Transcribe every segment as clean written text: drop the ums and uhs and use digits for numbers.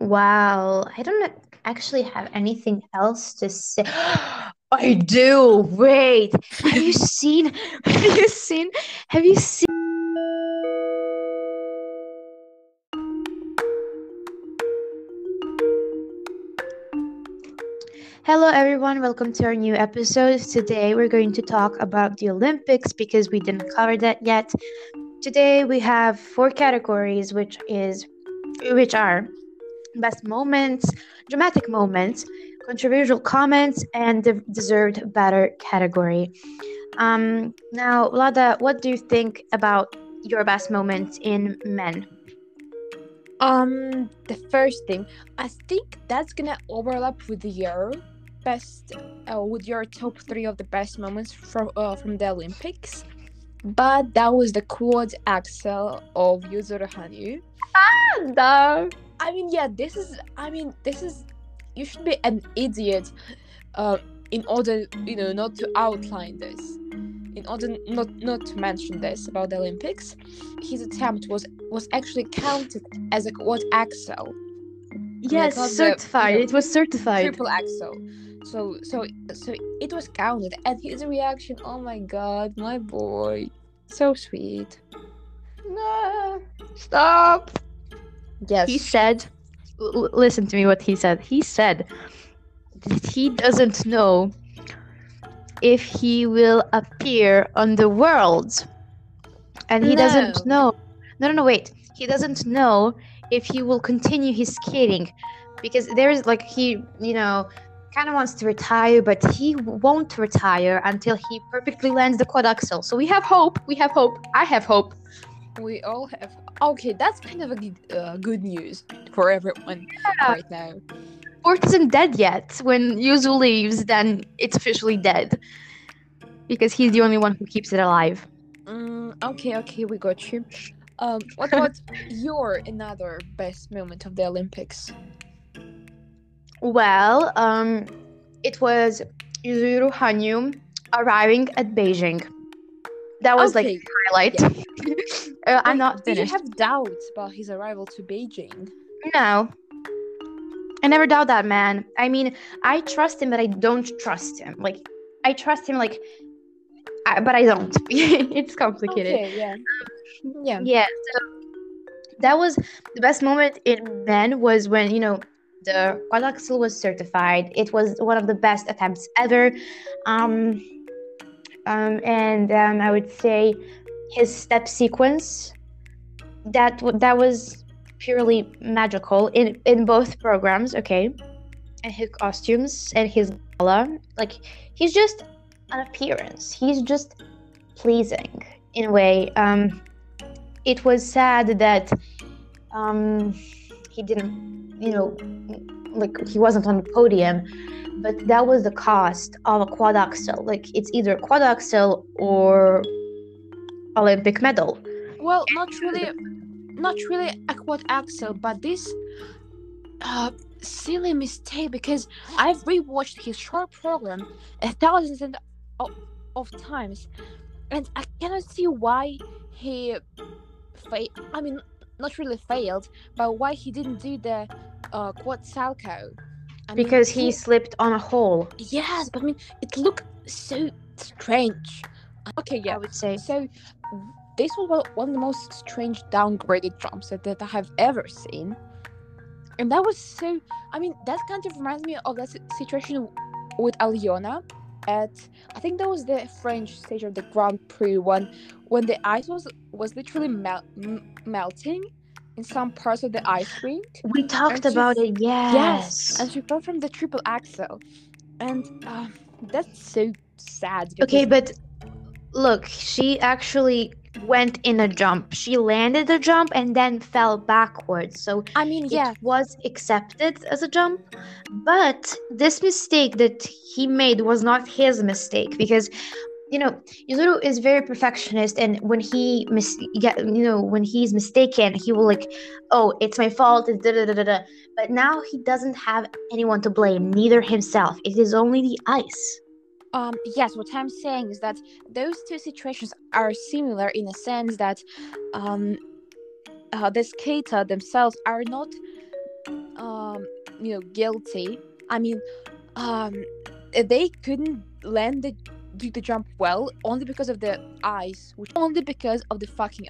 Wow, I don't actually have anything else to say. I do. Wait, have you seen? Have you seen? Hello everyone, welcome to our new episode. Today we're going to talk about the Olympics because we didn't cover that yet. Today we have four categories, which are best moments, dramatic moments, controversial comments, and the deserved better category. Now, Lada, what do you think about your best moments in men? The first thing, I think that's gonna overlap with your best, with your top three of the best moments from the Olympics. But that was the quad axel of Yuzuru Hanyu. No. This is you should be an idiot in order, not to outline this. In order not to mention this about the Olympics, his attempt was actually counted as a quad axel. Yes, certified. It was certified. Triple axel. So it was counted. And his reaction, oh my god, my boy, so sweet. No, stop. Yes. He said, listen to me. What he said. He said that he doesn't know if he will appear on the Worlds, and he doesn't know. No, wait. He doesn't know if he will continue his skating, because there is he, kind of wants to retire, but he won't retire until he perfectly lands the quad axel. So we have hope. I have hope. We all have. Okay, that's kind of a good news for everyone right now. Sport isn't dead yet. When Yuzu leaves, then it's officially dead, because he's the only one who keeps it alive. Okay, we got you. What about your another best moment of the Olympics? Well, it was Yuzuru Hanyu arriving at Beijing. That was the highlight. Yeah. I'm not finished. Did you have doubts about his arrival to Beijing? No. I never doubt that man. I trust him, but I don't trust him. I trust him, but I don't. It's complicated. Okay, yeah. Yeah. So that was the best moment in men, was when, the quad axel was certified. It was one of the best attempts ever. And I would say his step sequence, that was purely magical in both programs, okay? And his costumes and his gala. He's just an appearance. He's just pleasing in a way. It was sad that he didn't, he wasn't on the podium, but that was the cost of a quad axel. It's either quad axel or Olympic medal. Well, not really a quad axel, but this silly mistake, because I've rewatched his short program thousands of times, and I cannot see why he not really failed, but why he didn't do the quad salchow. Because he slipped on a hole. Yes, but it looked so strange. Okay, yeah, I would say. So this was one of the most strange downgraded jumps that I have ever seen. And that was so... that kind of reminds me of that situation with Aliona at... I think that was the French stage of the Grand Prix when the ice was literally melting in some parts of the ice rink. We talked about it, yes. Yes, and she fell from the triple axel. And that's so sad. Okay, but... Look, she actually went in a jump. She landed a jump and then fell backwards. So it was accepted as a jump. But this mistake that he made was not his mistake, because Yuzuru is very perfectionist, and when he when he's mistaken, he will oh, it's my fault. But now he doesn't have anyone to blame, neither himself. It is only the ice. Yes, what I'm saying is that those two situations are similar in a sense that the skater themselves are not guilty. I mean, they couldn't land the jump well only because of the ice, because of the fucking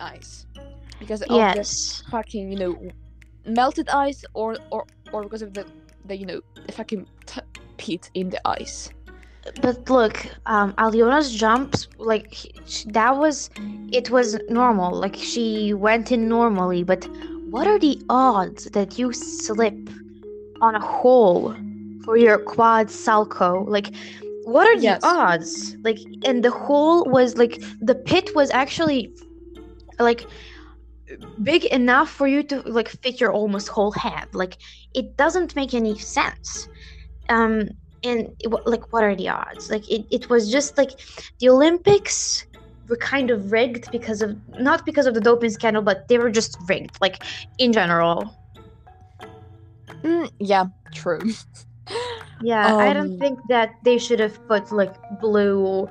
melted ice, or because of the fucking pit in the ice. But look, Aliona's jumps, it was normal. Like, she went in normally. But what are the odds that you slip on a hole for your quad salto? Like, what are the odds? Like, and the hole was, the pit was actually, big enough for you to, fit your almost whole head. Like, it doesn't make any sense. And, what are the odds? Like, it was just, the Olympics were kind of rigged not because of the doping scandal, but they were just rigged, in general. Yeah, true. Yeah, I don't think that they should have put, blue,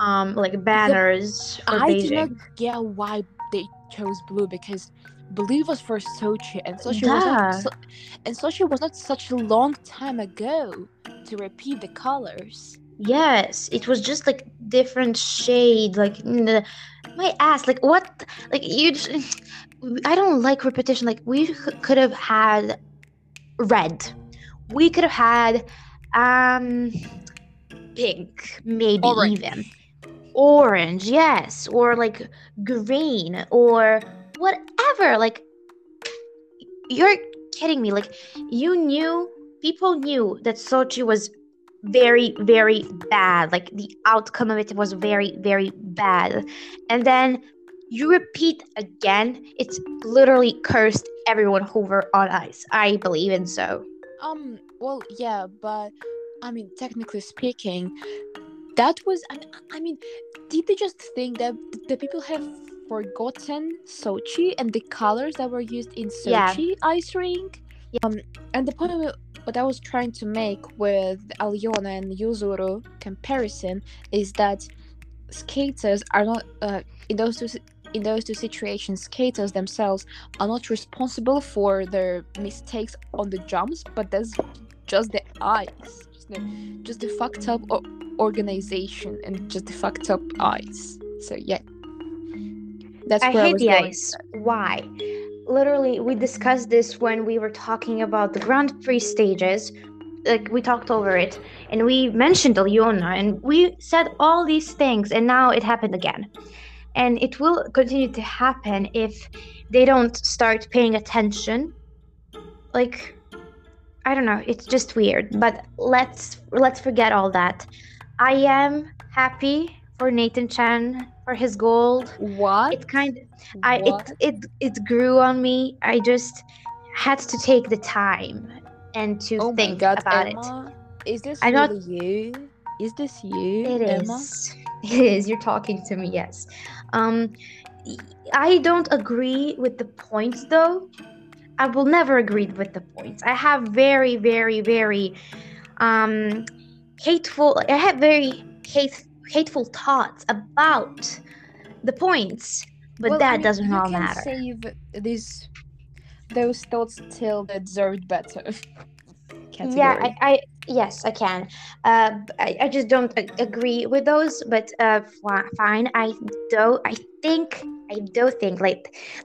banners for Beijing. I do not get why they chose blue, because blue was for Sochi, and Sochi was not such a long time ago. To repeat the colors. Yes, it was just different shade. My ass. What? I don't like repetition. We could have had red. We could have had pink, maybe orange. Even orange. Yes, or green or whatever. You're kidding me. People knew that Sochi was very, very bad. The outcome of it was very, very bad. And then you repeat again. It's literally cursed everyone who were on ice. I believe in so. Well, yeah, but I mean, technically speaking, that was. I mean, did they just think that the people have forgotten Sochi and the colors that were used in Sochi ice rink? Yeah. And the point of what I was trying to make with Aliona and Yuzuru comparison is that skaters are not in those two situations. Skaters themselves are not responsible for their mistakes on the jumps, but that's just the ice, just the fucked up organization and just the fucked up ice. So yeah, that's where I was going. Ice. Why? Literally, we discussed this when we were talking about the Grand Prix stages. We talked over it, and we mentioned Aliona, and we said all these things, and now it happened again. And it will continue to happen if they don't start paying attention. I don't know, it's just weird. But let's forget all that. I am happy for Nathan Chen for his gold. What? It it grew on me. I just had to take the time and to think about Emma. It. Is this you? Is this you? It Emma? Is. It is. You're talking to me. Yes. I don't agree with the points, though. I will never agree with the points. I have very, very, very hateful. I have very hateful thoughts about the points, but doesn't all matter. Save those thoughts till they deserve better. Yeah, I can. I just don't agree with those, but fine. I do think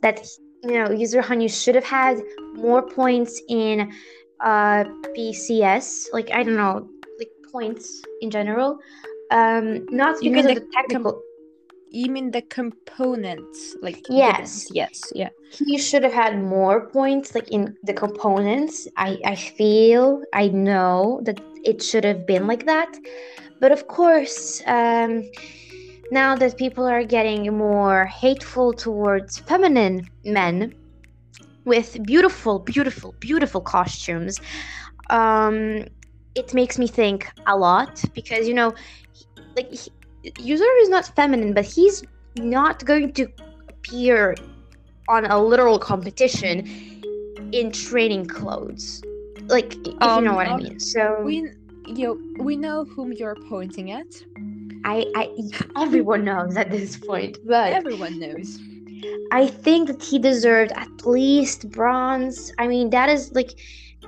that Yuzuru Hanyu should have had more points in PCS. I don't know, points in general. Not because of the technical. You mean the components? Yes. He should have had more points, in the components. I know that it should have been like that, but of course, now that people are getting more hateful towards feminine men with beautiful, beautiful, beautiful costumes, it makes me think a lot because Yuzuru is not feminine, but he's not going to appear on a literal competition in training clothes. If you know what I mean. So we know whom you're pointing at. Everyone knows at this point, but everyone knows. I think that he deserved at least bronze. I mean, that is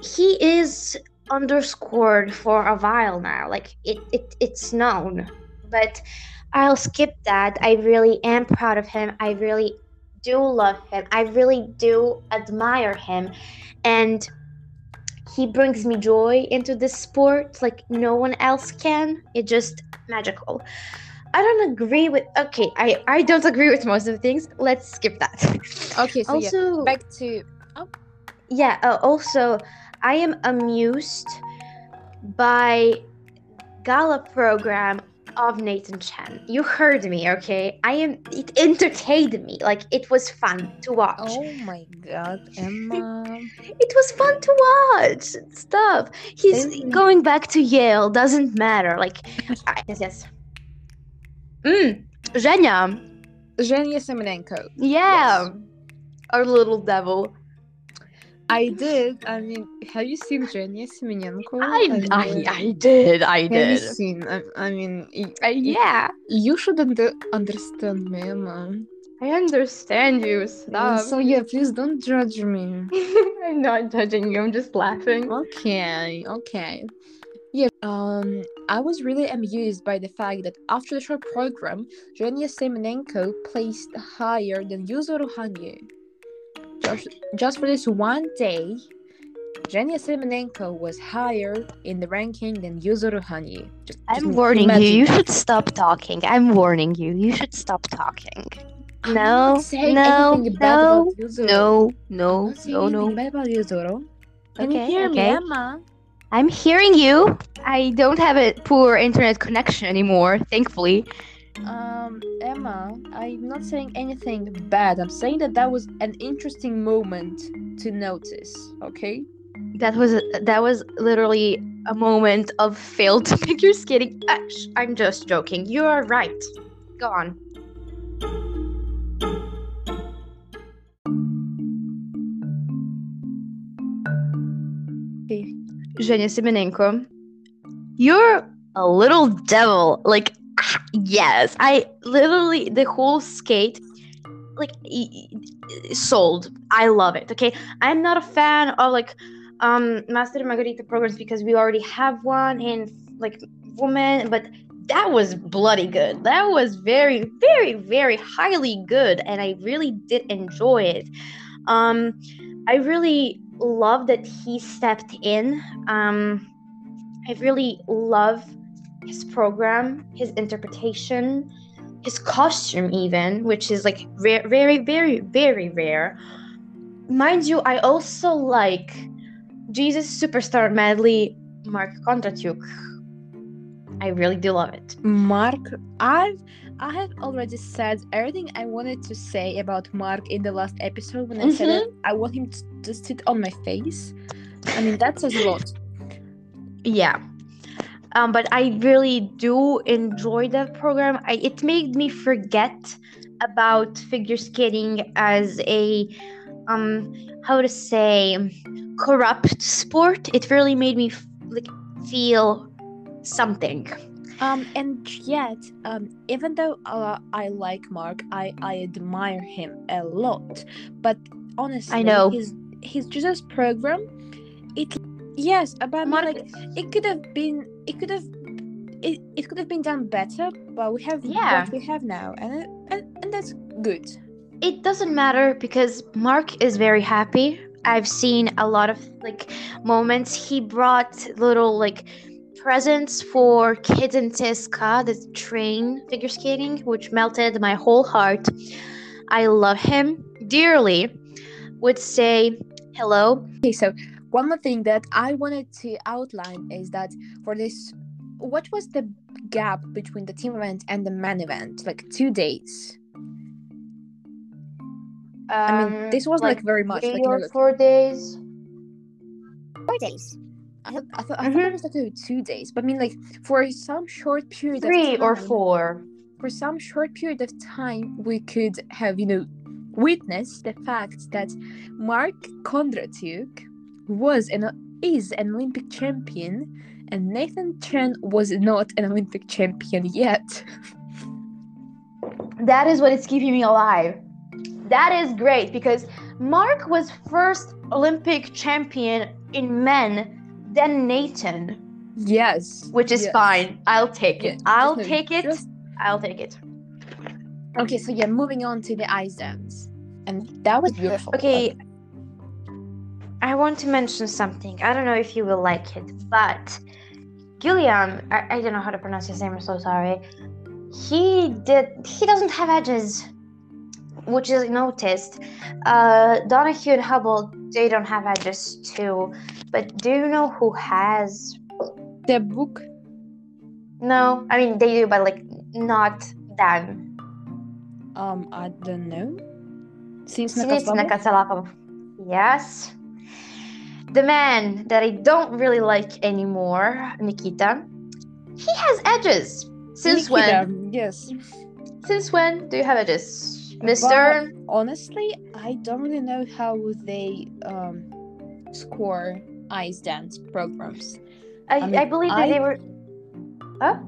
he is underscored for a while now. Like, it's known. But I'll skip that. I really am proud of him. I really do love him. I really do admire him. And he brings me joy into this sport like no one else can. It's just magical. I don't agree with... Okay, I don't agree with most of the things. Let's skip that. Okay, so also, yeah. Back to... Oh. Yeah, also, I am amused by gala program of Nathan Chen. You heard me, okay? It entertained me. Like, it was fun to watch. Oh my god, Emma. It was fun to watch. Stuff. He's going back to Yale. Doesn't matter. Like, yes. Zhenya Semenenko. Yeah. Yes. Our little devil. I did. I mean, have you seen Zhenya Semenenko? I did. Have you seen? I mean, yeah. You should understand me, Emma. I understand you, stop. So yeah, please don't judge me. I'm not judging you. I'm just laughing. Okay. Yeah, I was really amused by the fact that after the short program, Zhenya Semenenko placed higher than Yuzuru Hanyu. Just for this one day, Zhenya Semenenko was higher in the ranking than Yuzuru Hanyu. I'm warning you, you should stop talking. No. Can you hear me, Emma? I'm hearing you. I don't have a poor internet connection anymore, thankfully. Emma, I'm not saying anything bad. I'm saying that was an interesting moment to notice, okay? That was literally a moment of failed figure skating. I'm just joking. You are right. Go on. Okay. Zhenya Semenenko, you're a little devil. Like, yes, I literally, the whole skate, like, sold. I love it, okay? I'm not a fan of, like, Master Margarita programs because we already have one in, like, women, but that was bloody good. That was very, very, very highly good, and I really did enjoy it. I really love that he stepped in. I really love his program, his interpretation, his costume even, which is like rare, very, very, very rare. Mind you, I also like Jesus Superstar Medley Mark Kondratyuk. I really do love it. Mark, I have already said everything I wanted to say about Mark in the last episode when I said that I want him to just sit on my face. I mean, that says a lot. Yeah. But I really do enjoy that program. It made me forget about figure skating as a, how to say, corrupt sport. It really made me feel something. And yet, even though I like Mark, I admire him a lot. But honestly, I know his Jesus program. It could have been done better, but we have what we have now, and that's good. It doesn't matter because Mark is very happy. I've seen a lot of moments. He brought little presents for kids in Tiska, the train figure skating, which melted my whole heart. I love him dearly. Would say hello. Okay, so one more thing that I wanted to outline is that for this, what was the gap between the team event and the main event? 2 days. I mean, this was very much. 4 days. 4 days. I thought it was 2 days, but I mean, for some short period of time. 3 or 4. For some short period of time, we could have, witnessed the fact that Mark Kondratyuk is an Olympic champion, and Nathan Chen was not an Olympic champion yet. That is what is keeping me alive. That is great because Mark was first Olympic champion in men, then Nathan. Yes. Which is fine. I'll take it. I'll take it. Okay, so yeah, moving on to the ice dance. And that was beautiful. Okay. I want to mention something. I don't know if you will like it, but Gilliam, I don't know how to pronounce his name, I'm so sorry. He doesn't have edges, which is noticed. Donahue and Hubble, they don't have edges too. But do you know who has? Step Book? No, I mean they do, but like not them. I don't know. Since Nakatsalapov. Yes. The man that I don't really like anymore, Nikita, he has edges. Since when? Yes. Since when do you have edges, Mister? Well, honestly, I don't really know how they score ice dance programs. I believe they were. Huh?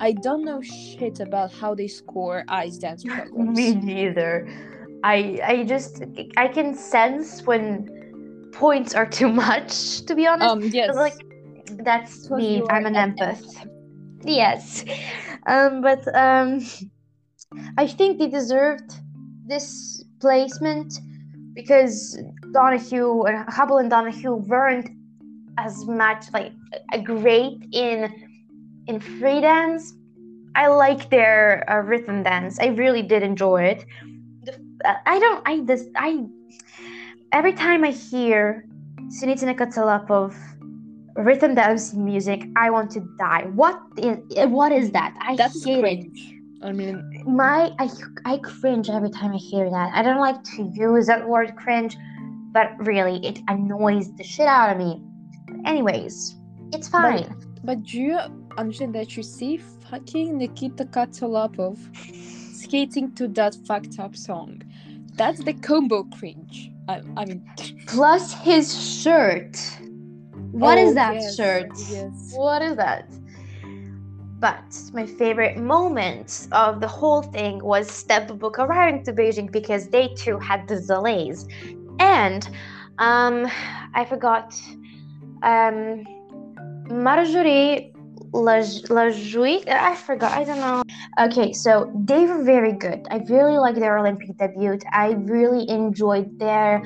I don't know shit about how they score ice dance programs. Me neither. I can sense when points are too much, to be honest. Yes. But like that's me. I'm an empath. Yes. But I think they deserved this placement because Donahue and Hubble and Donahue weren't as much like a great in free dance. I like their rhythm dance. I really did enjoy it. Every time I hear Sinitsyn Katsalapov rhythm dance music, I want to die. What is that? I hate it. I mean, I cringe every time I hear that. I don't like to use that word cringe, but really, it annoys the shit out of me. Anyways, it's fine. But do you understand that you see fucking Nikita Katsalapov skating to that fucked up song? That's the combo cringe. I mean, plus his shirt. What is that shirt? Yes. What is that? But my favorite moment of the whole thing was Step Book arriving to Beijing because they too had the delays. And I forgot Marjorie Lajoie? I forgot. I don't know. Okay, so they were very good. I really like their Olympic debut. I really enjoyed their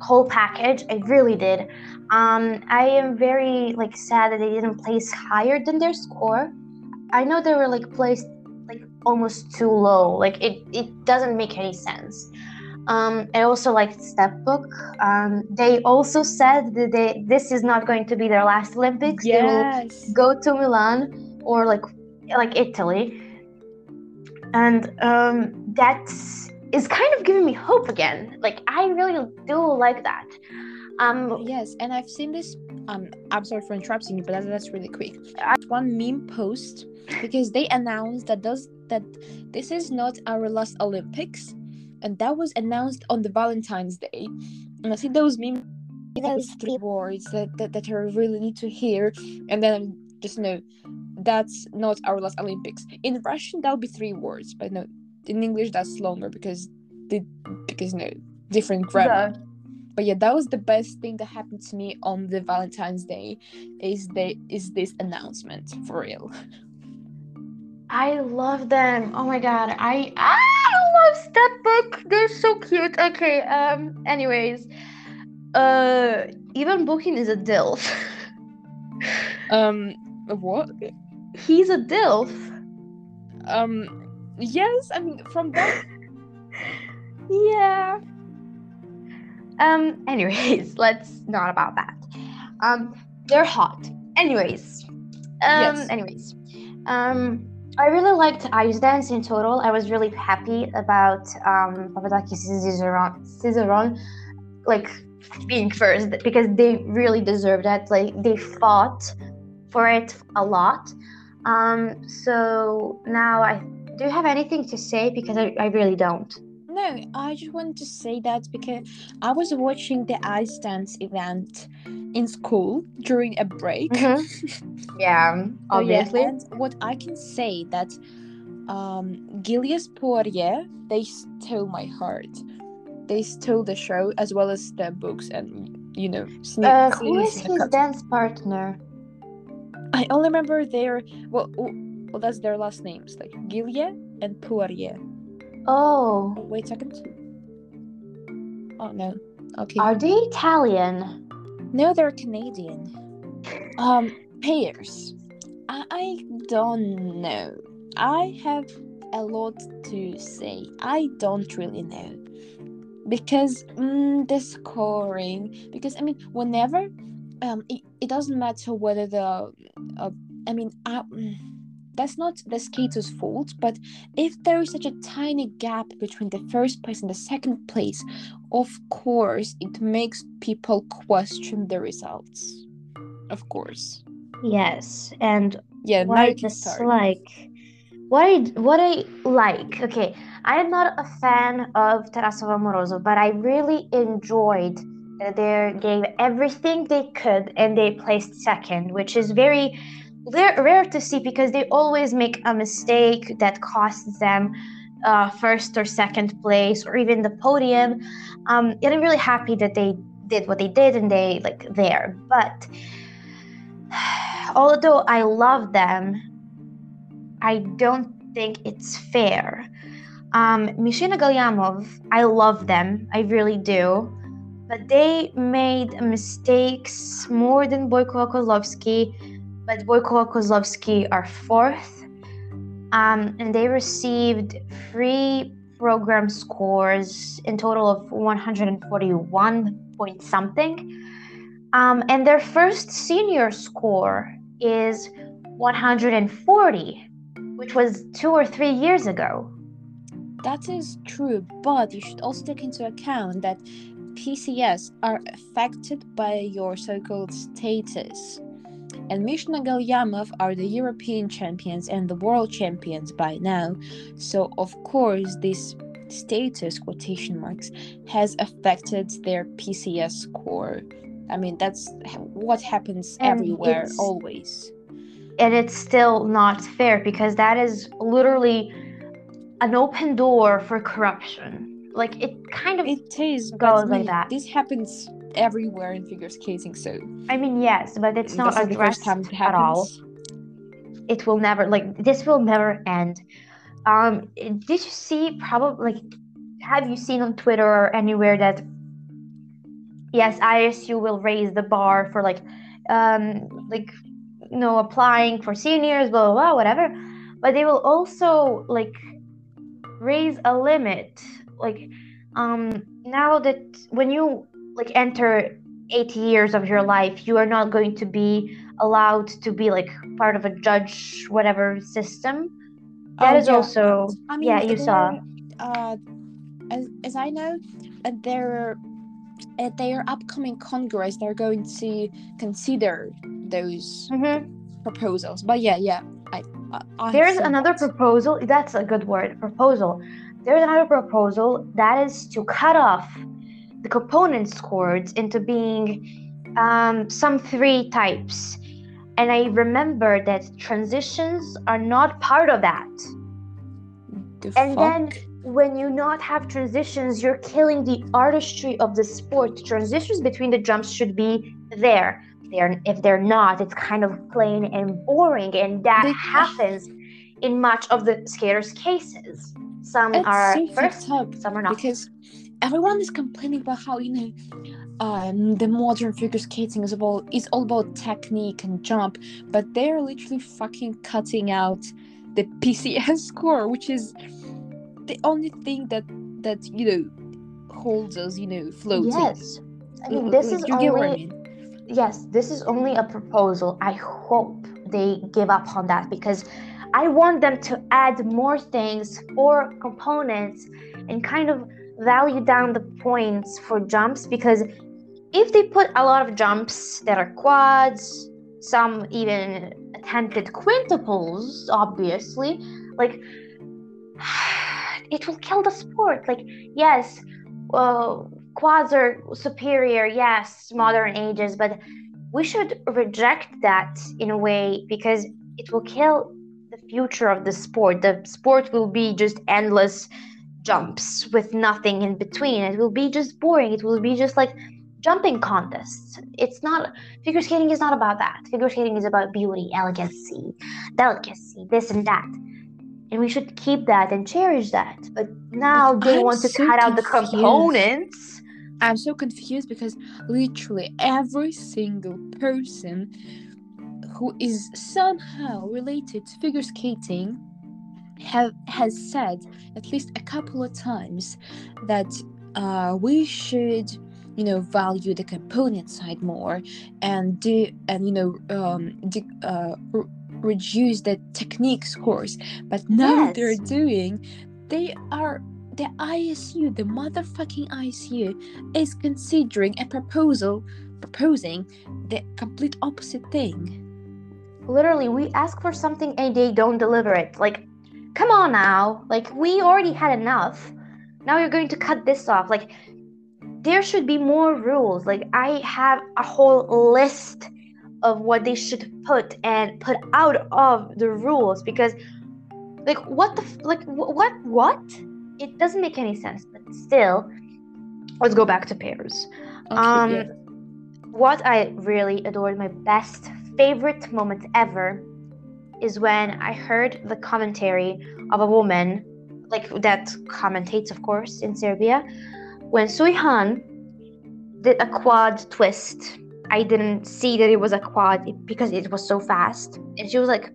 whole package. I really did. I am very sad that they didn't place higher than their score. I know they were placed almost too low. It doesn't make any sense. I also liked Step Book. They also said that this is not going to be their last Olympics. Yes. They will go to Milan or like Italy, and that's kind of giving me hope again. I really do like that. Yes, and I've seen this. I'm sorry for interrupting you, but that's really quick. One meme post because they announced that this is not our last Olympics, and that was announced on the Valentine's Day. And I see those memes. Those three words that I really need to hear, and then I'm just that's not our last Olympics. In Russian, that'll be three words, but no. In English, that's longer because different grammar. Yeah. But yeah, that was the best thing that happened to me on the Valentine's Day. Is this announcement for real? I love them. Oh my god, I love Step Book. They're so cute. Okay. Anyways, Ivan Bukin is a dilf. What? He's a dilf. Yes, I mean, from that. Yeah. Anyways, let's not about that. They're hot. Anyways. Yes. Anyways. I really liked ice dance in total. I was really happy about Papadakis and Cizeron, being first because they really deserved that. They fought for it a lot. So now do you have anything to say? Because I really don't. No, I just wanted to say that because I was watching the ice dance event in school during a break. Mm-hmm. Yeah, obviously. Oh, yeah. And what I can say that Gilles Poirier, they stole my heart. They stole the show as well as the books and, you know, who is his dance partner? I only remember their, well, that's their last names, like Gilles and Poirier. Oh. Wait a second. Oh, no. Okay. Are they Italian? No, they're Canadian. Pairs. I don't know. I have a lot to say. I don't really know. Because the scoring... Because, I mean, whenever... it doesn't matter whether the... that's not the skater's fault, but if there is such a tiny gap between the first place and the second place, of course, it makes people question the results. Of course. Yes, and yeah, what I dislike... What I like... Okay, I'm not a fan of Tarasova Morozov, but I really enjoyed... They gave everything they could and they placed second, which is very rare to see because they always make a mistake that costs them first or second place or even the podium. And I'm really happy that they did what they did and they like there. But although I love them, I don't think it's fair. Mishina Galyamov, I love them. I really do. But they made mistakes more than Boyko Kozlovsky, but Boyko Kozlovsky are fourth. And they received free program scores in total of 141 point something. And their first senior score is 140, which was 2 or 3 years ago. That is true, but you should also take into account that PCS are affected by your so-called status. And Mishina Galyamov are the European champions and the world champions by now. So, of course, this status, quotation marks, has affected their PCS score. I mean, that's what happens everywhere, always. And it's still not fair because that is literally an open door for corruption. Like, it kind of goes like that. This happens everywhere in figure skating, so... I mean, yes, but it's not addressed at all. It will never... Like, this will never end. Did you see probably... Like, have you seen on Twitter or anywhere that... Yes, ISU will raise the bar for, like, you know, applying for seniors, blah, blah, blah, whatever. But they will also, like, raise a limit... Like, now that when you, like, enter 80 years of your life, you are not going to be allowed to be, like, part of a judge, whatever system. That is also, I mean, yeah, you saw. As I know, at their upcoming Congress, they're going to consider those proposals. But, yeah. I There's another proposal. That's a good word, proposal. There's another proposal that is to cut off the component scores into being some three types. And I remember that transitions are not part of that. Then when you not have transitions, you're killing the artistry of the sport. Transitions between the jumps should be there. If they're not, it's kind of plain and boring. And that happens in much of the skaters' cases. Some are first, some are not. Because everyone is complaining about how, you know, the modern figure skating is all about technique and jump, but they're literally fucking cutting out the PCS score, which is the only thing that you know holds us, you know, floating. Yes, I mean this is only. Yes, this is only a proposal. I hope they give up on that because. I want them to add more things for components and kind of value down the points for jumps because if they put a lot of jumps that are quads, some even attempted quintuples, obviously, like, it will kill the sport. Like, yes, quads are superior, yes, modern ages, but we should reject that in a way because it will kill the future of the sport. The sport will be just endless jumps with nothing in between. It will be just boring. It will be just like jumping contests. It's not, figure skating is not about that. Figure skating is about beauty, elegancy, delicacy, this and that. And we should keep that and cherish that. But now they want to cut out the components. I'm so confused because literally every single person who is somehow related to figure skating has said at least a couple of times that we should, you know, value the component side more and reduce the technique scores. But now the ISU, the motherfucking ISU, is considering a proposing the complete opposite thing. Literally, we ask for something and they don't deliver it. Like, come on now. Like, we already had enough. Now you're going to cut this off. Like, there should be more rules. Like, I have a whole list of what they should put out of the rules, because like what? It doesn't make any sense. But still, let's go back to pairs. Okay, what I really adored, my best favorite moment ever, is when I heard the commentary of a woman that commentates, of course, in Serbia, when Sui Han did a quad twist. I didn't see that it was a quad because it was so fast. And she was like,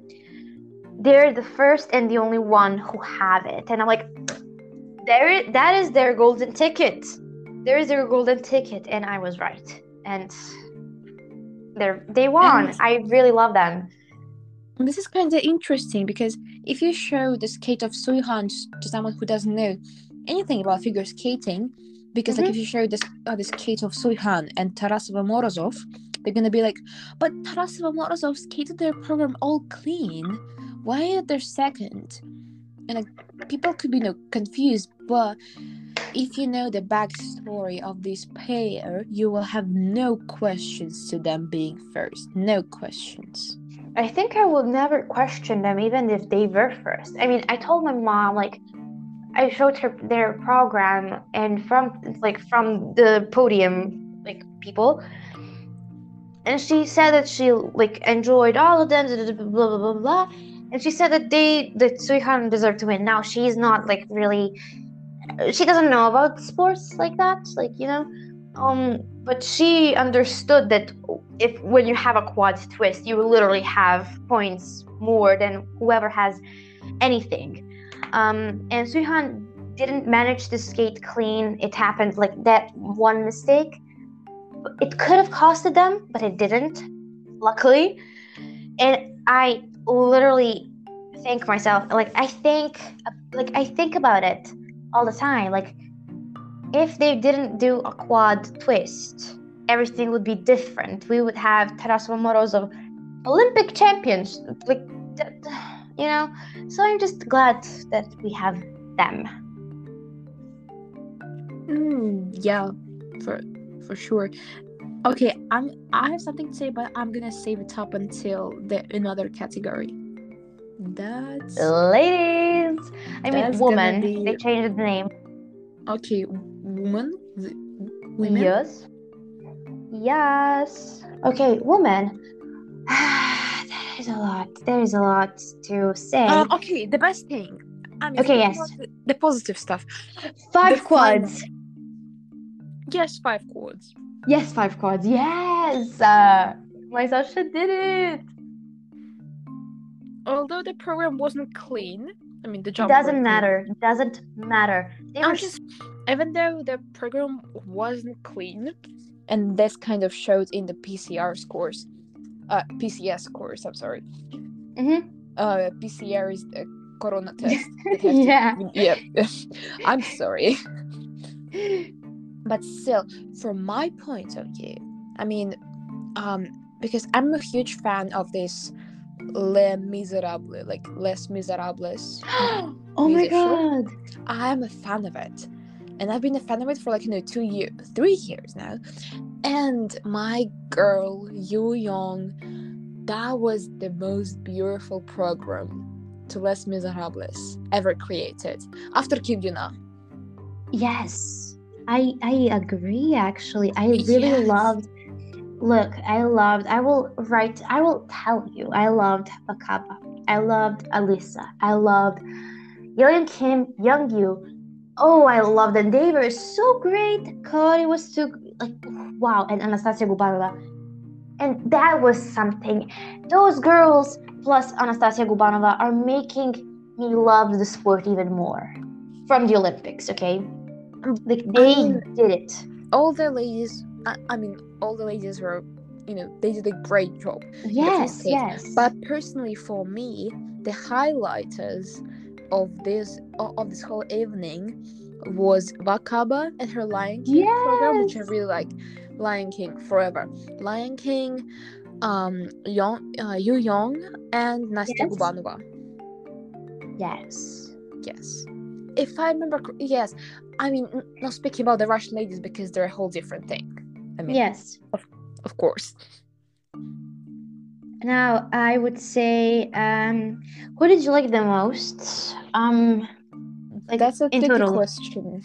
they're the first and the only one who have it. And I'm like, that is their golden ticket. There is their golden ticket. And I was right. And they won. And I really love them. This is kind of interesting because if you show the skate of Sui Han to someone who doesn't know anything about figure skating, because if you show the skate of Sui Han and Tarasova Morozov, they're going to be like, but Tarasova Morozov skated their program all clean. Why are they second? And people could be confused, but if you know the backstory of this pair, you will have no questions to them being first. No questions. I think I will never question them even if they were first. I mean, I told my mom, I showed her their program, and from the podium, people, and she said that she enjoyed all of them, blah blah blah blah, and she said that that Sui Han deserved to win. Now she's not really, she doesn't know about sports like that, but she understood that when you have a quad twist, you literally have points more than whoever has anything. And Sui Han didn't manage to skate clean. It happened, that one mistake. It could have costed them, but it didn't, luckily. And I literally thank myself. I think about it all the time. If they didn't do a quad twist, everything would be different. We would have Tarasova Morozov, Olympic champions, so I'm just glad that we have them. Yeah, for sure. Okay, I have something to say, but I'm gonna save it up until another category. That's ladies. Woman. They changed the name. Okay, women. Yes. Okay, woman. There is a lot to say. Okay, the best thing. The positive stuff. Five quads. Yes, five quads. Yes, five quads. Yes. My Sasha did it. Although the program wasn't clean, the jump doesn't matter. It doesn't matter. Even though the program wasn't clean, and this kind of showed in the PCS scores. I'm sorry. PCR is the corona test. I'm sorry. But still, from my point of view, because I'm a huge fan of this Les Miserables. Oh my god! I'm a fan of it. And I've been a fan of it for 3 years now. And my girl, Yu Young, that was the most beautiful program to Les Miserables ever created, after Kim Yuna. Yes, I agree, actually. I really loved... Look, I loved Hakaba. I loved Alisa. I loved Young Kim, Young Yu. Oh, I loved them. They were so great. Cody was so... wow. And Anastasia Gubanova. And that was something. Those girls plus Anastasia Gubanova are making me love the sport even more. From the Olympics, okay? Did it. All the ladies were, they did a great job. Yes. But personally for me, the highlighters of this whole evening was Wakaba and her Lion King program, which I really like. Lion King forever. Lion King, Yu Young, and Nastya Gubanova. Yes. If I remember, yes. Not speaking about the Russian ladies because they're a whole different thing. Of course. Now, I would say, who did you like the most? That's a tricky question.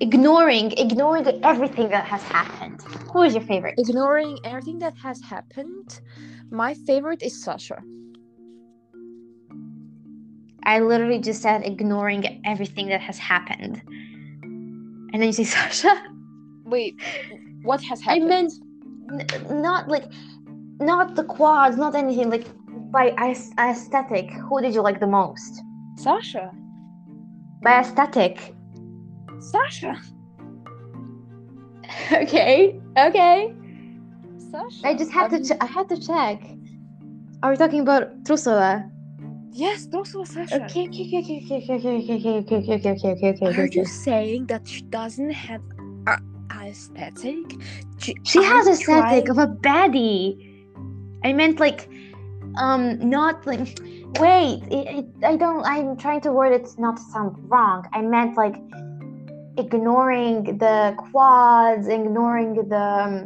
Ignoring everything that has happened. Who is your favorite? Ignoring everything that has happened, my favorite is Sasha. I literally just said ignoring everything that has happened. And then you say Sasha? Wait, what has happened? I meant not the quads, not anything, by aesthetic, who did you like the most? Sasha. By aesthetic? Sasha. Okay. Sasha. I had to check. Are we talking about Trusova? Yes, Trusova, Sasha. Okay. Are you saying that she doesn't have aesthetic? She has aesthetic of a baddie. I meant I'm trying to word it not to sound wrong. I meant ignoring the quads, ignoring the,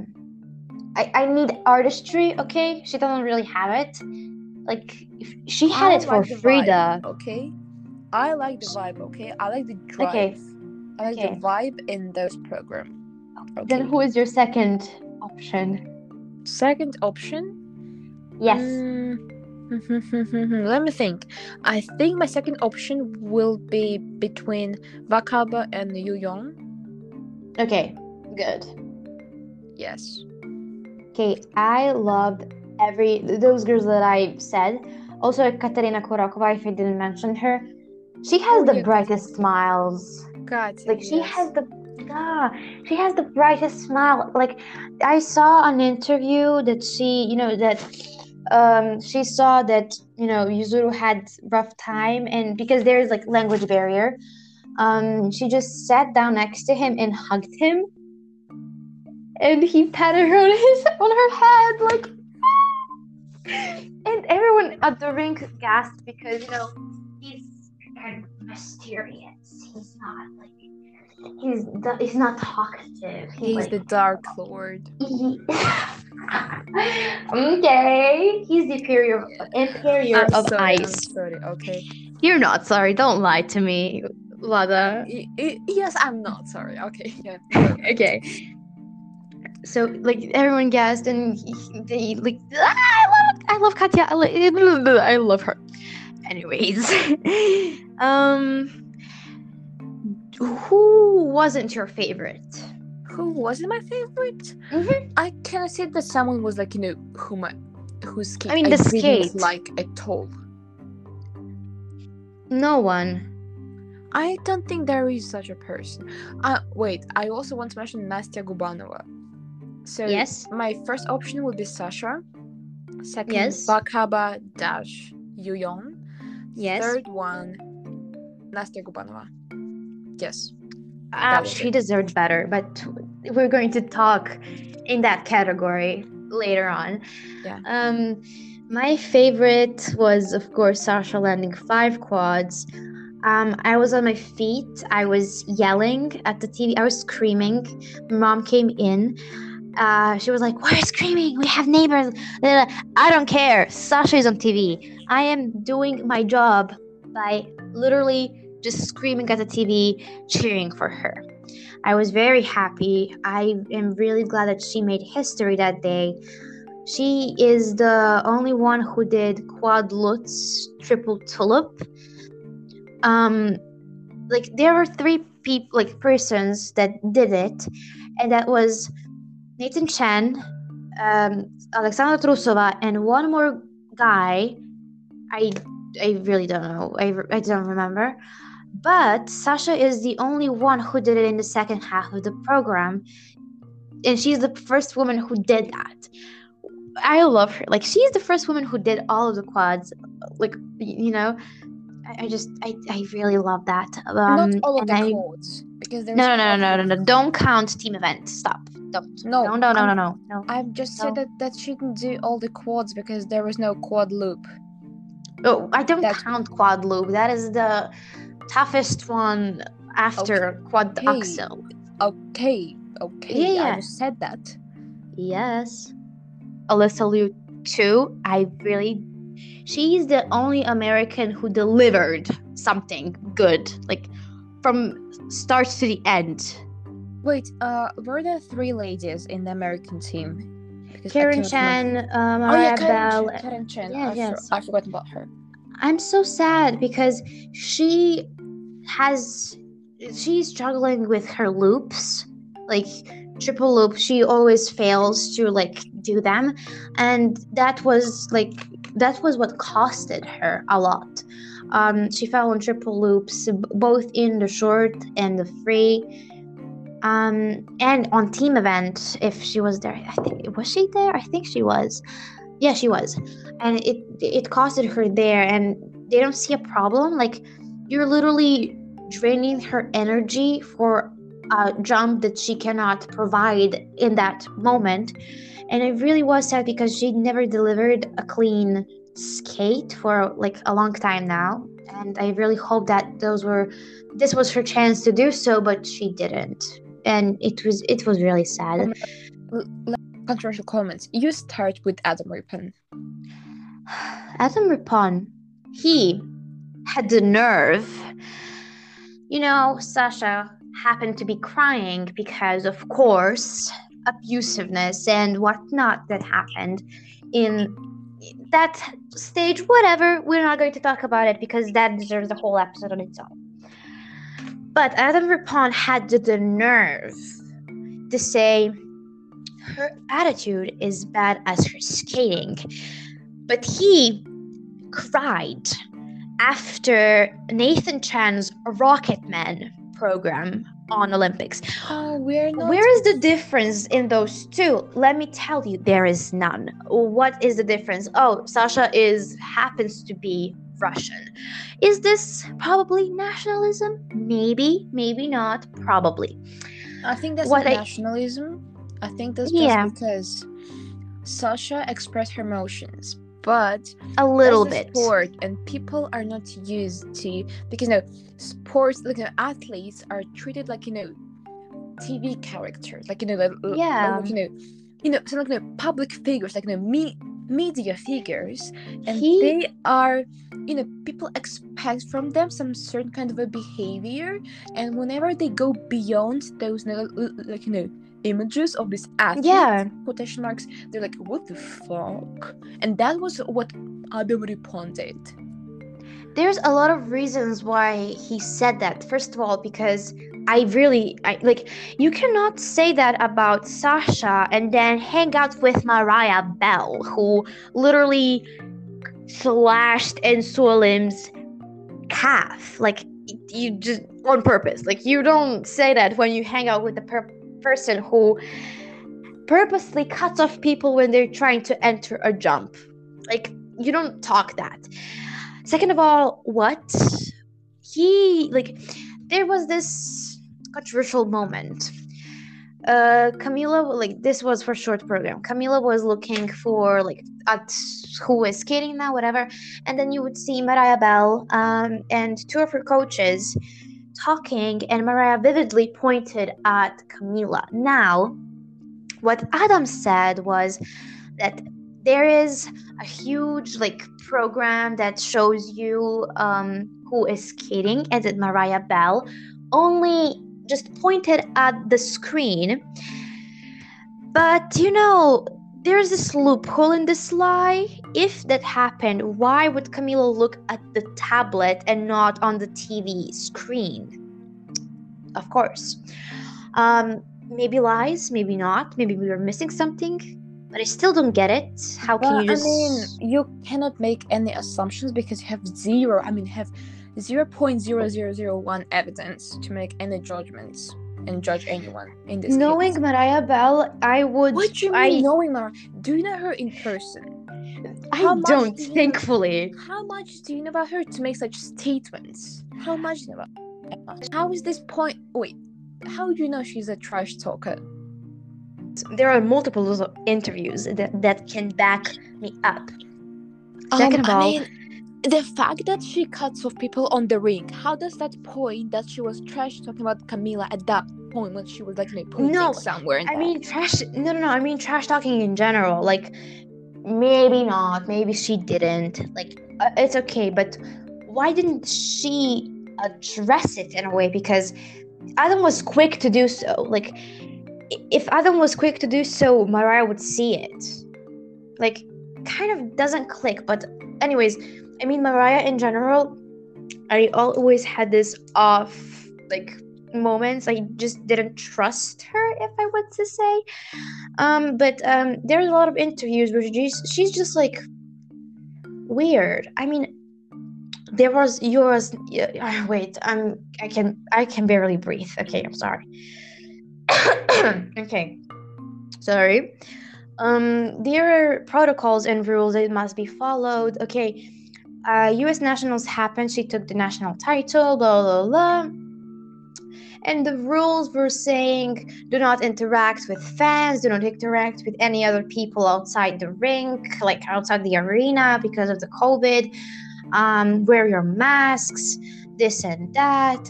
I need artistry, okay? She doesn't really have it. She had it for Frida. Okay? I like the vibe, okay? I like the drive. Okay. I like the vibe in those programs. Okay. Then who is your second option? Second option? Yes. Let me think. I think my second option will be between Wakaba and Yu Young. Okay, good. Yes. Okay, I loved those girls that I said. Also, Katarina Kurakova, if I didn't mention her. She has the brightest smiles. God, she has the brightest smile. I saw an interview that she saw that Yuzuru had rough time, and because there is language barrier, she just sat down next to him and hugged him, and he patted her on her head and everyone at the rink gasped because he's kind of mysterious. He's not he's not talkative. He's the Dark Lord. Okay, he's the Emperor of Ice. I'm sorry, okay. You're not sorry. Don't lie to me, Lada. Yes, I'm not sorry. Okay. Yeah. Okay. So, everyone guessed, and I love Katya. I love her. Anyways, Who wasn't your favorite? Who wasn't my favorite? Mm-hmm. I cannot say that someone was whose skate I didn't like at all. No one. I don't think there is such a person. Wait, I also want to mention Nastya Gubanova. So yes, my first option would be Sasha. Second, Bakaba Dash Yuyon. Yes. Third one, Nastya Gubanova. Yes. She deserved better, but we're going to talk in that category later on. Yeah. My favorite was, of course, Sasha landing 5 quads. I was on my feet. I was yelling at the TV. I was screaming. Mom came in. She was like, we're screaming, we have neighbors. I don't care. Sasha is on TV. I am doing my job by literally just screaming at the TV, cheering for her. I was very happy. I am really glad that she made history that day. She is the only one who did quad lutz, triple tulip. There were three people, persons that did it, and that was Nathan Chen, Alexandra Trusova, and one more guy. I really don't know. I don't remember. But Sasha is the only one who did it in the second half of the program, and she's the first woman who did that. I love her. She's the first woman who did all of the quads. I really love that. Not all of the quads. No. Don't count team events. Stop. Don't. No. I've just said that she didn't do all the quads because there was no quad loop. Oh, I don't count quad loop. That is the toughest one after quad axel. Okay. Yeah. I just said that. Yes. Alyssa Liu too. She's the only American who delivered something good, from start to the end. Wait, were there three ladies in the American team? Because Karen Chen, Mariah Bell. Karen Chen. I forgot about her. I'm so sad because she's struggling with her loops, triple loop. She always fails to do them, and that was what costed her a lot. She fell on triple loops both in the short and the free, and on team event. If she was there, I think she was. Yeah, she was, and it costed her there. And they don't see a problem. You're literally draining her energy for a jump that she cannot provide in that moment. And it really was sad because she never delivered a clean skate for a long time now. And I really hope that this was her chance to do so, but she didn't. And it was really sad. Controversial comments. You start with Adam Rippon. Adam Rippon, he had the nerve. Sasha happened to be crying because, of course, abusiveness and whatnot that happened in that stage. Whatever, we're not going to talk about it because that deserves a whole episode on its own. But Adam Rippon had the nerve to say her attitude is bad as her skating. But he cried after Nathan Chan's Rocketman program on Olympics. Where is the difference in those two? Let me tell you, there is none. What is the difference? Oh, Sasha happens to be Russian. Is this probably nationalism? Maybe, maybe not, probably. I think that's not nationalism. I think that's just because Sasha expressed her emotions, but a little bit. Sport and people are not used to, because sports, athletes are treated TV characters, public figures, media figures, and they are, people expect from them some certain kind of a behavior, and whenever they go beyond those, images of this athlete, quotation marks, they're like, what the fuck? And that was what Adam Rippon did. There's a lot of reasons why he said that. First of all, because you cannot say that about Sasha and then hang out with Mariah Bell, who literally slashed Ensuelim's calf, you just on purpose. You don't say that when you hang out with the person who purposely cuts off people when they're trying to enter a jump. You don't talk that. Second of all, there was this controversial moment. Camila, this was for short program. Camila was looking for, at who is skating now, whatever. And then you would see Mariah Bell and two of her coaches talking, and Mariah vividly pointed at Camila. Now, What Adam said was that there is a huge program that shows you who is skating, and that Mariah Bell only just pointed at the screen. But, there's this loophole in this lie. If that happened, why would Camila look at the tablet and not on the TV screen? Of course. Maybe lies, maybe not. Maybe we were missing something. But I still don't get it. How can you just... you cannot make any assumptions because you have 0.0001 evidence to make any judgments and judge anyone in this case. Mariah Bell, I would... What do you mean knowing Mariah? Do you know her in person? I don't, thankfully. How much do you know about her to make such statements? How much do you know about Emma? How is this point... Wait, how do you know she's a trash talker? There are multiple interviews that can back me up. Second of all, the fact that she cuts off people on the ring, how does that point that she was trash talking about Camila at that point when she was pointing somewhere? I mean trash talking in general. Maybe not. Maybe she didn't. It's okay. But why didn't she address it in a way? Because Adam was quick to do so. If Adam was quick to do so, Mariah would see it. Kind of doesn't click. But anyways, Mariah in general, I always had this off, moments. I just didn't trust her, if I would to say. But there's a lot of interviews where she's just, weird. There was yours... Wait, I can barely breathe. Okay, I'm sorry. Okay, sorry. There are protocols and rules that must be followed. Okay, U.S. nationals happened. She took the national title, blah, blah, blah. And the rules were saying, do not interact with fans, do not interact with any other people outside the rink, outside the arena because of the COVID. Wear your masks, this and that.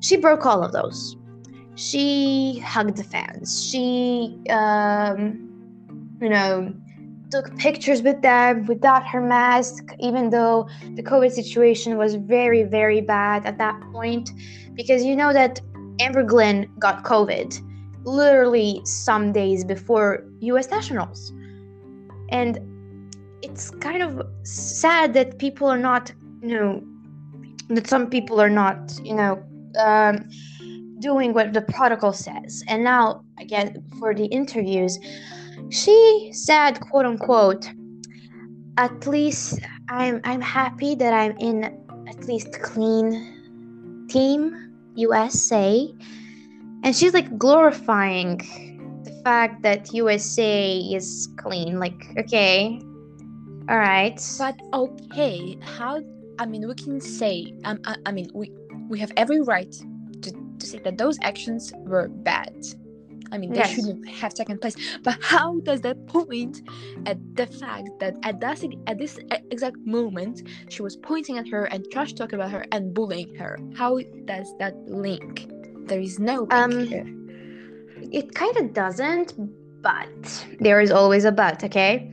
She broke all of those. She hugged the fans. She, took pictures with them without her mask, even though the COVID situation was very, very bad at that point. Because you know that Amber Glynn got COVID literally some days before U.S. nationals. And it's kind of sad that people are not, that some people are not, doing what the protocol says. And now, again, for the interviews, she said, quote unquote, at least I'm happy that I'm in at least clean Team USA. And she's glorifying the fact that USA is clean. Okay, all right. But okay, how, we can say, we have every right to say that those actions were bad. They yes. shouldn't have taken place. But how does that point at the fact that at this exact moment she was pointing at her and trash talking about her and bullying her? How does that link? There is no link here. It kind of doesn't, but there is always a but, okay?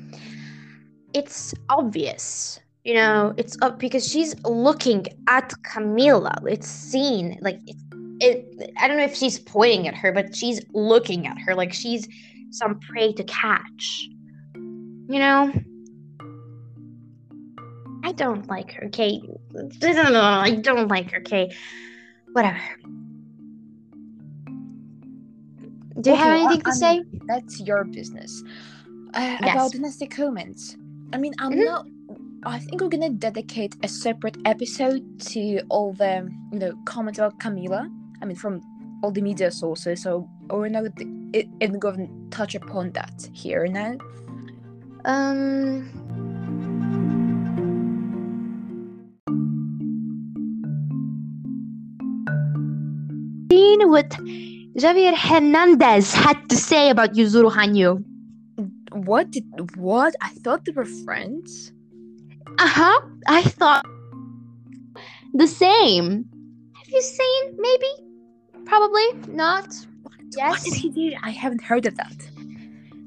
It's obvious. It's up because she's looking at Camila. It's seen, I don't know if she's pointing at her, but she's looking at her she's some prey to catch. I don't like her, okay? I don't like her, okay? Whatever. Do you have anything to say? That's your business. Yes. About domestic comments. I'm mm-hmm. not... I think we're gonna dedicate a separate episode to all the, comments about Camila. From all the media sources, so we're not going to touch upon that here now. Seen what Javier Hernandez had to say about Yuzuru Hanyu. What? I thought they were friends. Uh-huh. I thought the same. Have you seen? Maybe? Probably not. Yes. What did he do? I haven't heard of that.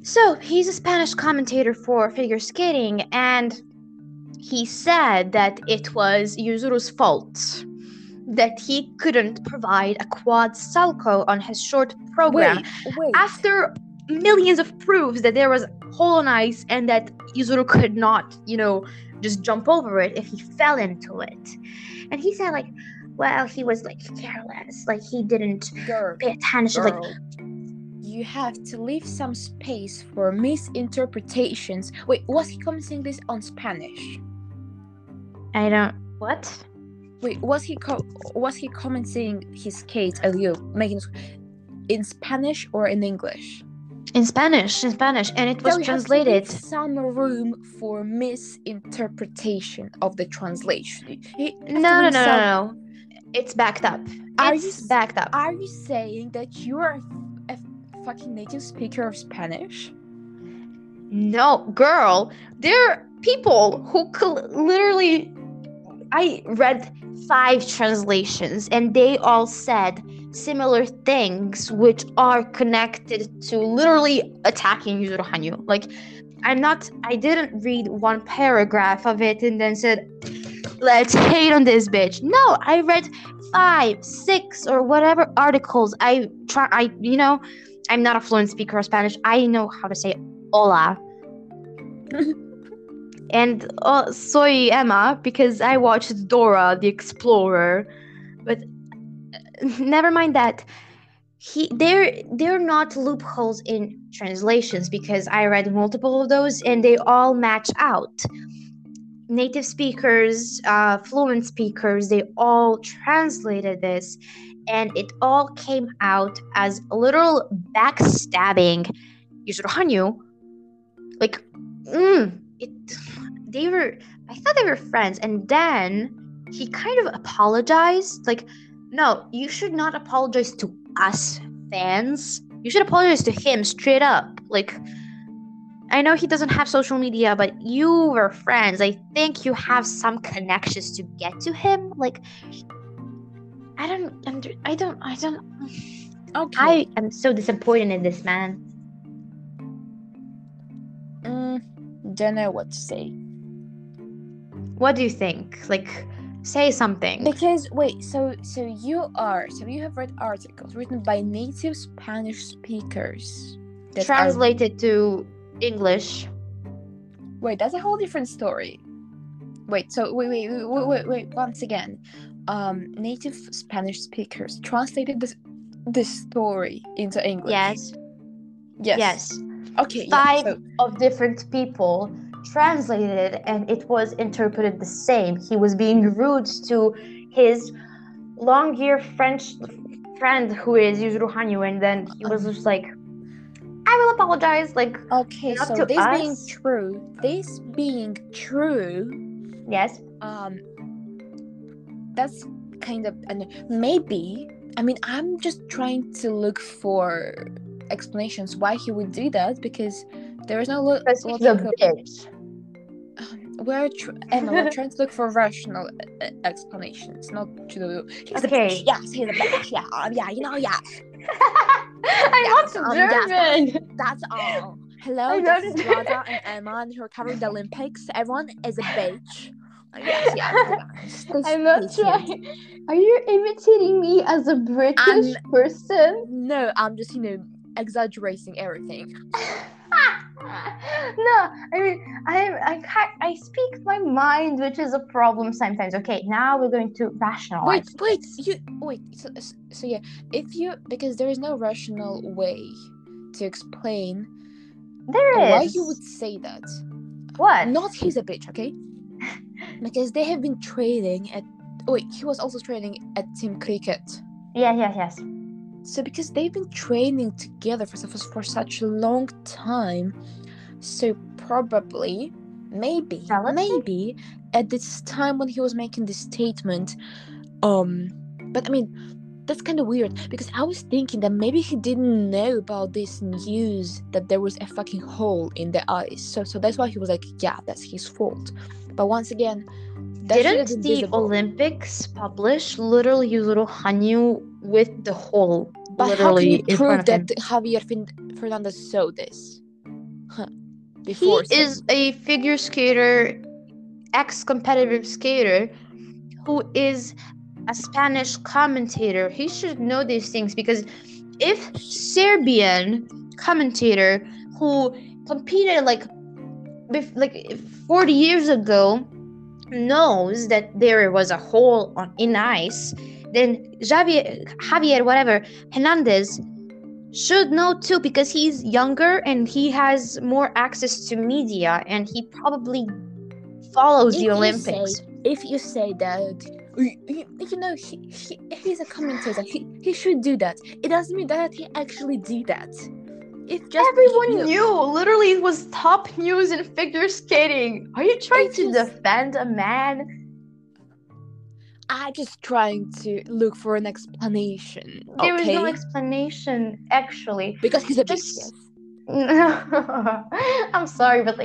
So, he's a Spanish commentator for figure skating, and he said that it was Yuzuru's fault that he couldn't provide a quad salto on his short program. Wait. After millions of proofs that there was hole on ice and that Yuzuru could not, just jump over it if he fell into it. And he said, he was, careless. He didn't pay attention. Girl. You have to leave some space for misinterpretations. Wait, was he commenting this on Spanish? What? Wait, was he commenting his skate as you making in Spanish or in English? In Spanish, and it was translated. Have some room for misinterpretation of the translation. No. It's backed up. Are you saying that you are a fucking native speaker of Spanish? No, girl. There are people who literally. I read 5 translations, and they all said similar things, which are connected to literally attacking Yuzuru Hanyu. I didn't read one paragraph of it and then said, let's hate on this bitch. No, I read 5, 6, or whatever articles. I'm not a fluent speaker of Spanish. I know how to say hola. And soy Emma, because I watched Dora the Explorer. But never mind that. They're not loopholes in translations, because I read multiple of those and they all match out. Native speakers, fluent speakers, they all translated this. And it all came out as a literal backstabbing Yuzuru Hanyu. I thought they were friends, and then he kind of apologized. No, you should not apologize to us fans. You should apologize to him straight up. I know he doesn't have social media, but you were friends. I think you have some connections to get to him. I don't. Okay. I am so disappointed in this man. Don't know what to say. What do you think? Say something. Because you have read articles written by native Spanish speakers translated to English. Wait, that's a whole different story. Wait. Once again, native Spanish speakers translated this story into English. Yes. Okay, 5 of different people translated it, and it was interpreted the same. He was being rude to his long-year French friend, who is Yuzuru Hanyu, and then he was just like, I will apologize, okay, not so to us. This being true, yes. That's kind of, maybe, I'm just trying to look for explanations why he would do that, because there is no bitch. We're trying to look for rational explanations, not to the okay. Yeah, he's a bitch. Yeah, I'm also German. Yes, that's all. Hello, this is Lada and Emma, and who are covering the Olympics. Everyone is a bitch. I'm not trying. Are you imitating me as a British person? No, I'm just exaggerating everything. I speak my mind, which is a problem sometimes. Okay, now we're going to rationalize. Because there is no rational way to explain why you would say that. What? Not he's a bitch, okay? Because they have been training at. He was also training at Team Cricket. Yes. So because they've been training together for such a long time, so probably, maybe at this time when he was making this statement, but that's kind of weird, because I was thinking that maybe he didn't know about this news that there was a fucking hole in the ice, so that's why he was like, yeah, that's his fault. But once again, didn't the Olympics publish literally Yuzuru Hanyu with the hole? But how can you prove that Javier Fernandez saw this? Before, he is a figure skater, ex-competitive skater, who is a Spanish commentator. He should know these things, because if Serbian commentator who competed like 40 years ago knows that there was a hole in ice, then Javier Hernandez should know too, because he's younger and he has more access to media, and he probably follows the Olympics. If you say that, you know, he's a commentator, he should do that. It doesn't mean that he actually did that. If just everyone knew, literally it was top news in figure skating. Are you trying to defend a man? I'm just trying to look for an explanation. There is no explanation, actually. Because he's a bitch. No, I'm sorry, but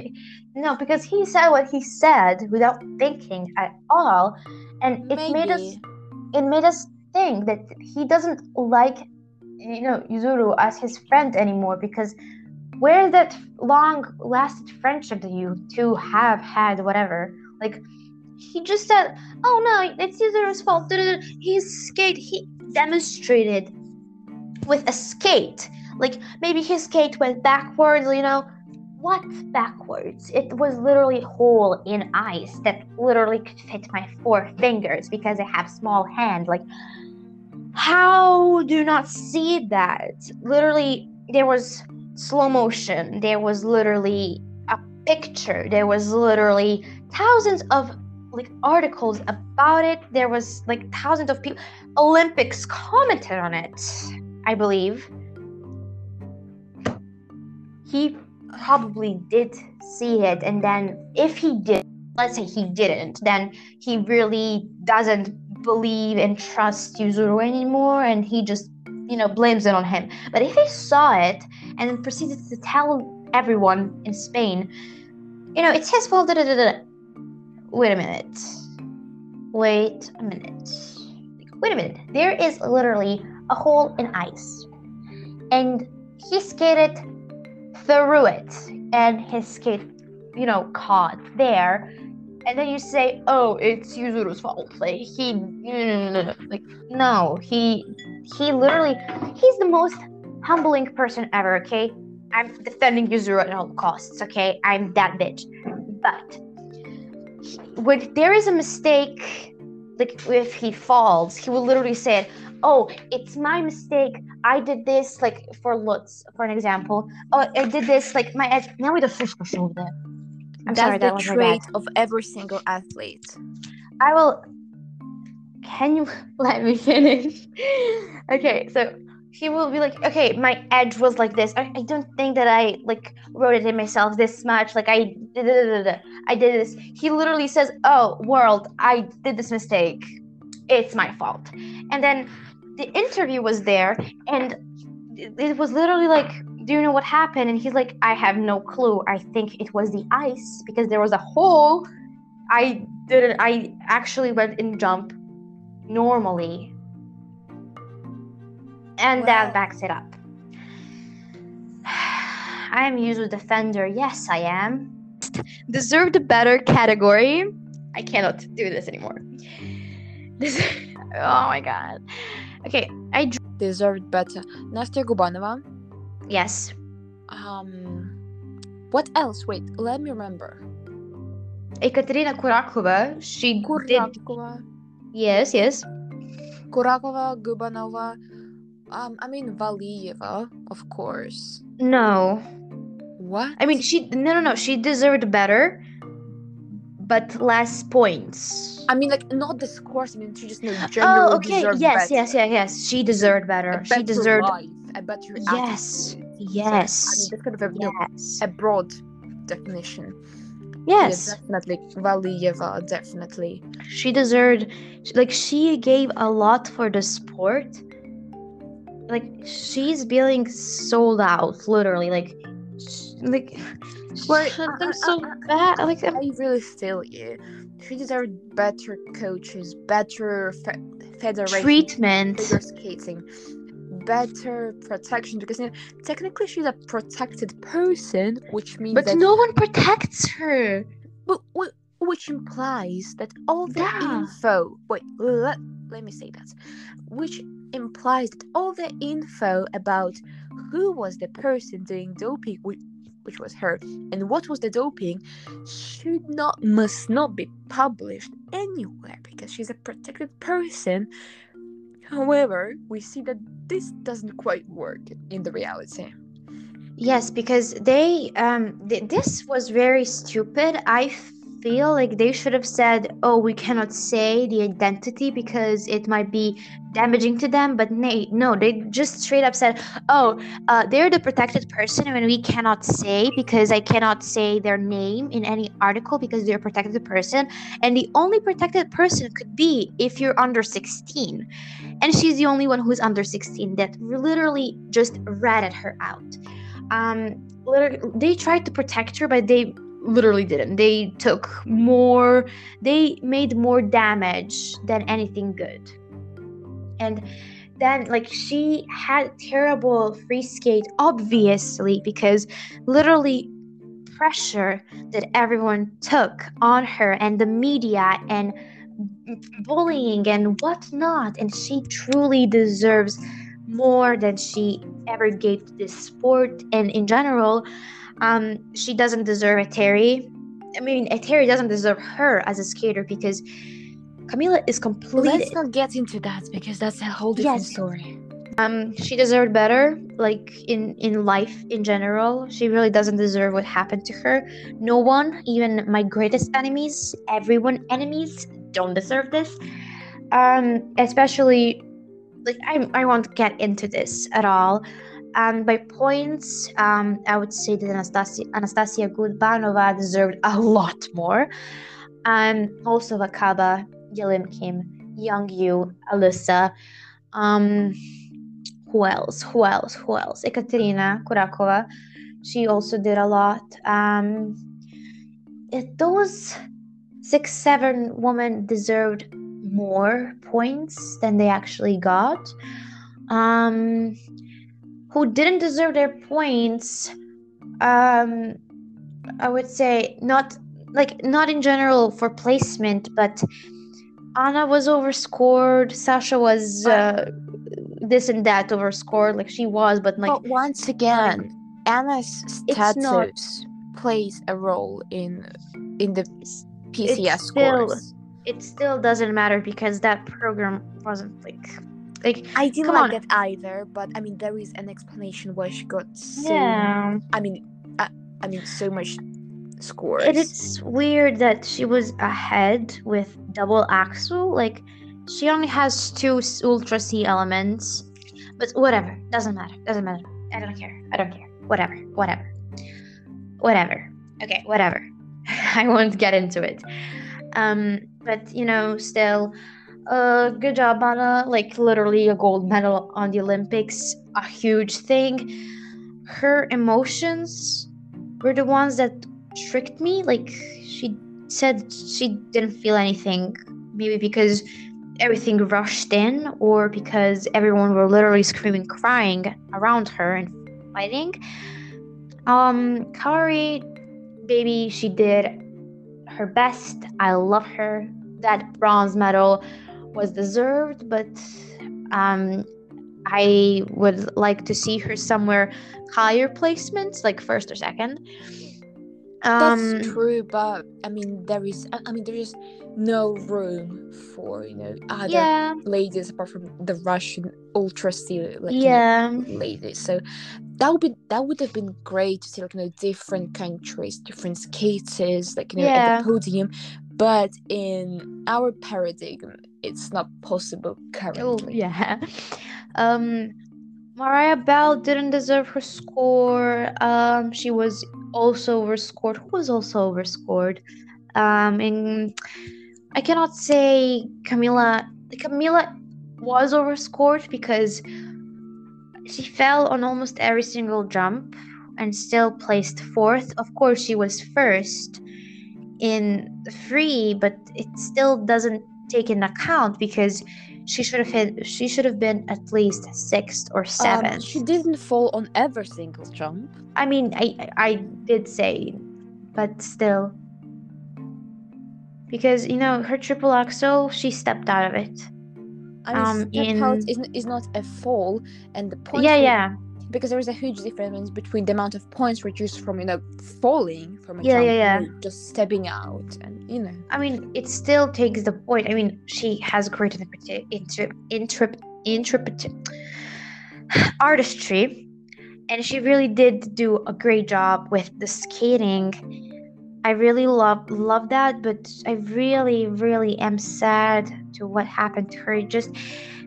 because he said what he said without thinking at all, and it made us think that he doesn't like, Yuzuru as his friend anymore, because where that long-lasted friendship that you two have had, whatever, like, he just said, "Oh no, it's Yuzuru's fault. He demonstrated with a skate. Like, maybe his skate went backwards, What backwards? It was literally a hole in ice that literally could fit my 4 fingers because I have small hand. Like, how do you not see that? Literally, there was slow motion. There was literally a picture. There was literally thousands of, articles about it. There was, thousands of people. Olympics commented on it, I believe." He probably did see it, and then if he did, let's say he didn't, then he really doesn't believe and trust Yuzuru anymore, and he just, blames it on him. But if he saw it and then proceeded to tell everyone in Spain, it's his fault, Wait a minute. There is literally a hole in ice, and he skated through it, and his skate, caught there, and then you say, "Oh, it's Yuzuru's fault." He's the most humbling person ever. Okay, I'm defending Yuzuru at all costs. Okay, I'm that bitch. But when there is a mistake, if he falls, he will literally say it. "Oh, it's my mistake. I did this, for Lutz, for an example. Oh, I did this, my edge." Now we don't fish over there. That was my bad. That's the trait of every single athlete. Can you let me finish? Okay, so he will be "Okay, my edge was like this. I don't think that I, wrote it in myself this much. I did this." He literally says, "Oh, world, I did this mistake. It's my fault." And then the interview was there, and it was literally "Do you know what happened?" And he's like, "I have no clue. I think it was the ice, because there was a hole. I actually went and jumped normally." And that backs it up. I am usually defender. Yes, I am. Deserved a better category. I cannot do this anymore. Oh my god. Okay, I deserved better. Anastasia Gubanova. Yes. What else? Wait, let me remember. Katarina Kurakova. Kurakova. Yes. Kurakova, Gubanova. Valieva, of course. No. What? She deserved better, but less points. Not the scores. She just generally deserved better. Yes. She deserved better. She deserved life. A better attitude. Yes. That's kind of a broad definition. Yes. Yeah, definitely. Valieva, definitely. She deserved... she gave a lot for the sport. She's being sold out, literally. I'm so bad. I really feel you. She deserved better coaches, better federation, treatment, figure skating, better protection, because technically she's a protected person, which means that no one protects her. But which implies that all the info. Let me say that. Which implies that all the info about who was the person doing doping, which was her, and what was the doping, must not be published anywhere, because she's a protected person. However, we see that this doesn't quite work in the reality. Yes, because they this was very stupid. I feel like they should have said, oh, we cannot say the identity because it might be damaging to them, but no, they just straight up said, they're the protected person, and we cannot say, because I cannot say their name in any article because they're a protected person, and the only protected person could be if you're under 16, and she's the only one who's under 16 that literally just ratted her out. They tried to protect her, but they literally didn't. They made more damage than anything good. And then, she had terrible free skate, obviously, because literally pressure that everyone took on her, and the media, and bullying, and whatnot. And she truly deserves more than she ever gave to this sport, and in general. She doesn't deserve Eteri. I mean, Eteri doesn't deserve her as a skater, because Camila is completely... Let's not get into that, because that's a whole different story. She deserved better, in life in general. She really doesn't deserve what happened to her. No one, even my greatest enemies, everyone enemies, don't deserve this. Especially, I won't get into this at all. By points, I would say that Anastasia Gubanova deserved a lot more. Also Vakaba, Yelim Kim, Young Yu, Alyssa. Who else? Ekaterina Kurakova. She also did a lot. Those 6-7 women deserved more points than they actually got. Who didn't deserve their points, I would say not in general for placement, but Anna was overscored, Sasha was this and that overscored, she was, but once again, Anna's status plays a role in the PCS scores. It still doesn't matter, because that program wasn't I didn't like that either, but there is an explanation why she got so much scores. And it's weird that she was ahead with double axel. She only has 2 ultra C elements, but whatever, doesn't matter. I don't care. Whatever. Okay, whatever. I won't get into it. But still. Good job, Anna. Literally a gold medal on the Olympics, a huge thing. Her emotions were the ones that tricked me. She said she didn't feel anything, maybe because everything rushed in, or because everyone were literally screaming, crying around her and fighting. Kaori, baby, she did her best. I love her. That bronze medal was deserved, but I would like to see her somewhere higher placements, 1st or 2nd. That's true, but there is no room for other ladies apart from the Russian ultra C ladies. So that would have been great to see different countries, different skaters at the podium. But in our paradigm, it's not possible currently. Mariah Bell didn't deserve her score. She was also overscored. Who was also overscored? And I cannot say Camila. Camila was overscored because she fell on almost every single jump and still placed 4th. Of course, she was 1st. In free, but it still doesn't take into account because She should have been at least sixth or seventh. She didn't fall on every single jump. I mean, I did say, but still. Because, you know, her triple axel, she stepped out of it. Step out is not a fall, and the point... Yeah. Because there is a huge difference between the amount of points reduced from, you know, falling from a jump and just stepping out and, you know. I mean, it still takes the point. I mean, she has great artistry, and she really did do a great job with the skating. I really love that, but I really, really am sad to what happened to her. It just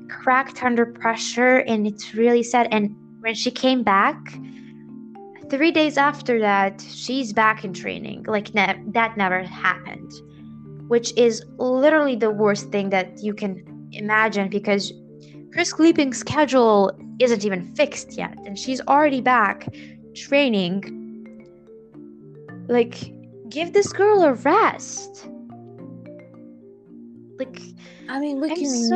cracked under pressure, and it's really sad. And when she came back, 3 days after that, she's back in training. Like, that never happened, which is literally the worst thing that you can imagine, because her sleeping schedule isn't even fixed yet, and she's already back training. Like, give this girl a rest. Like, I mean, we can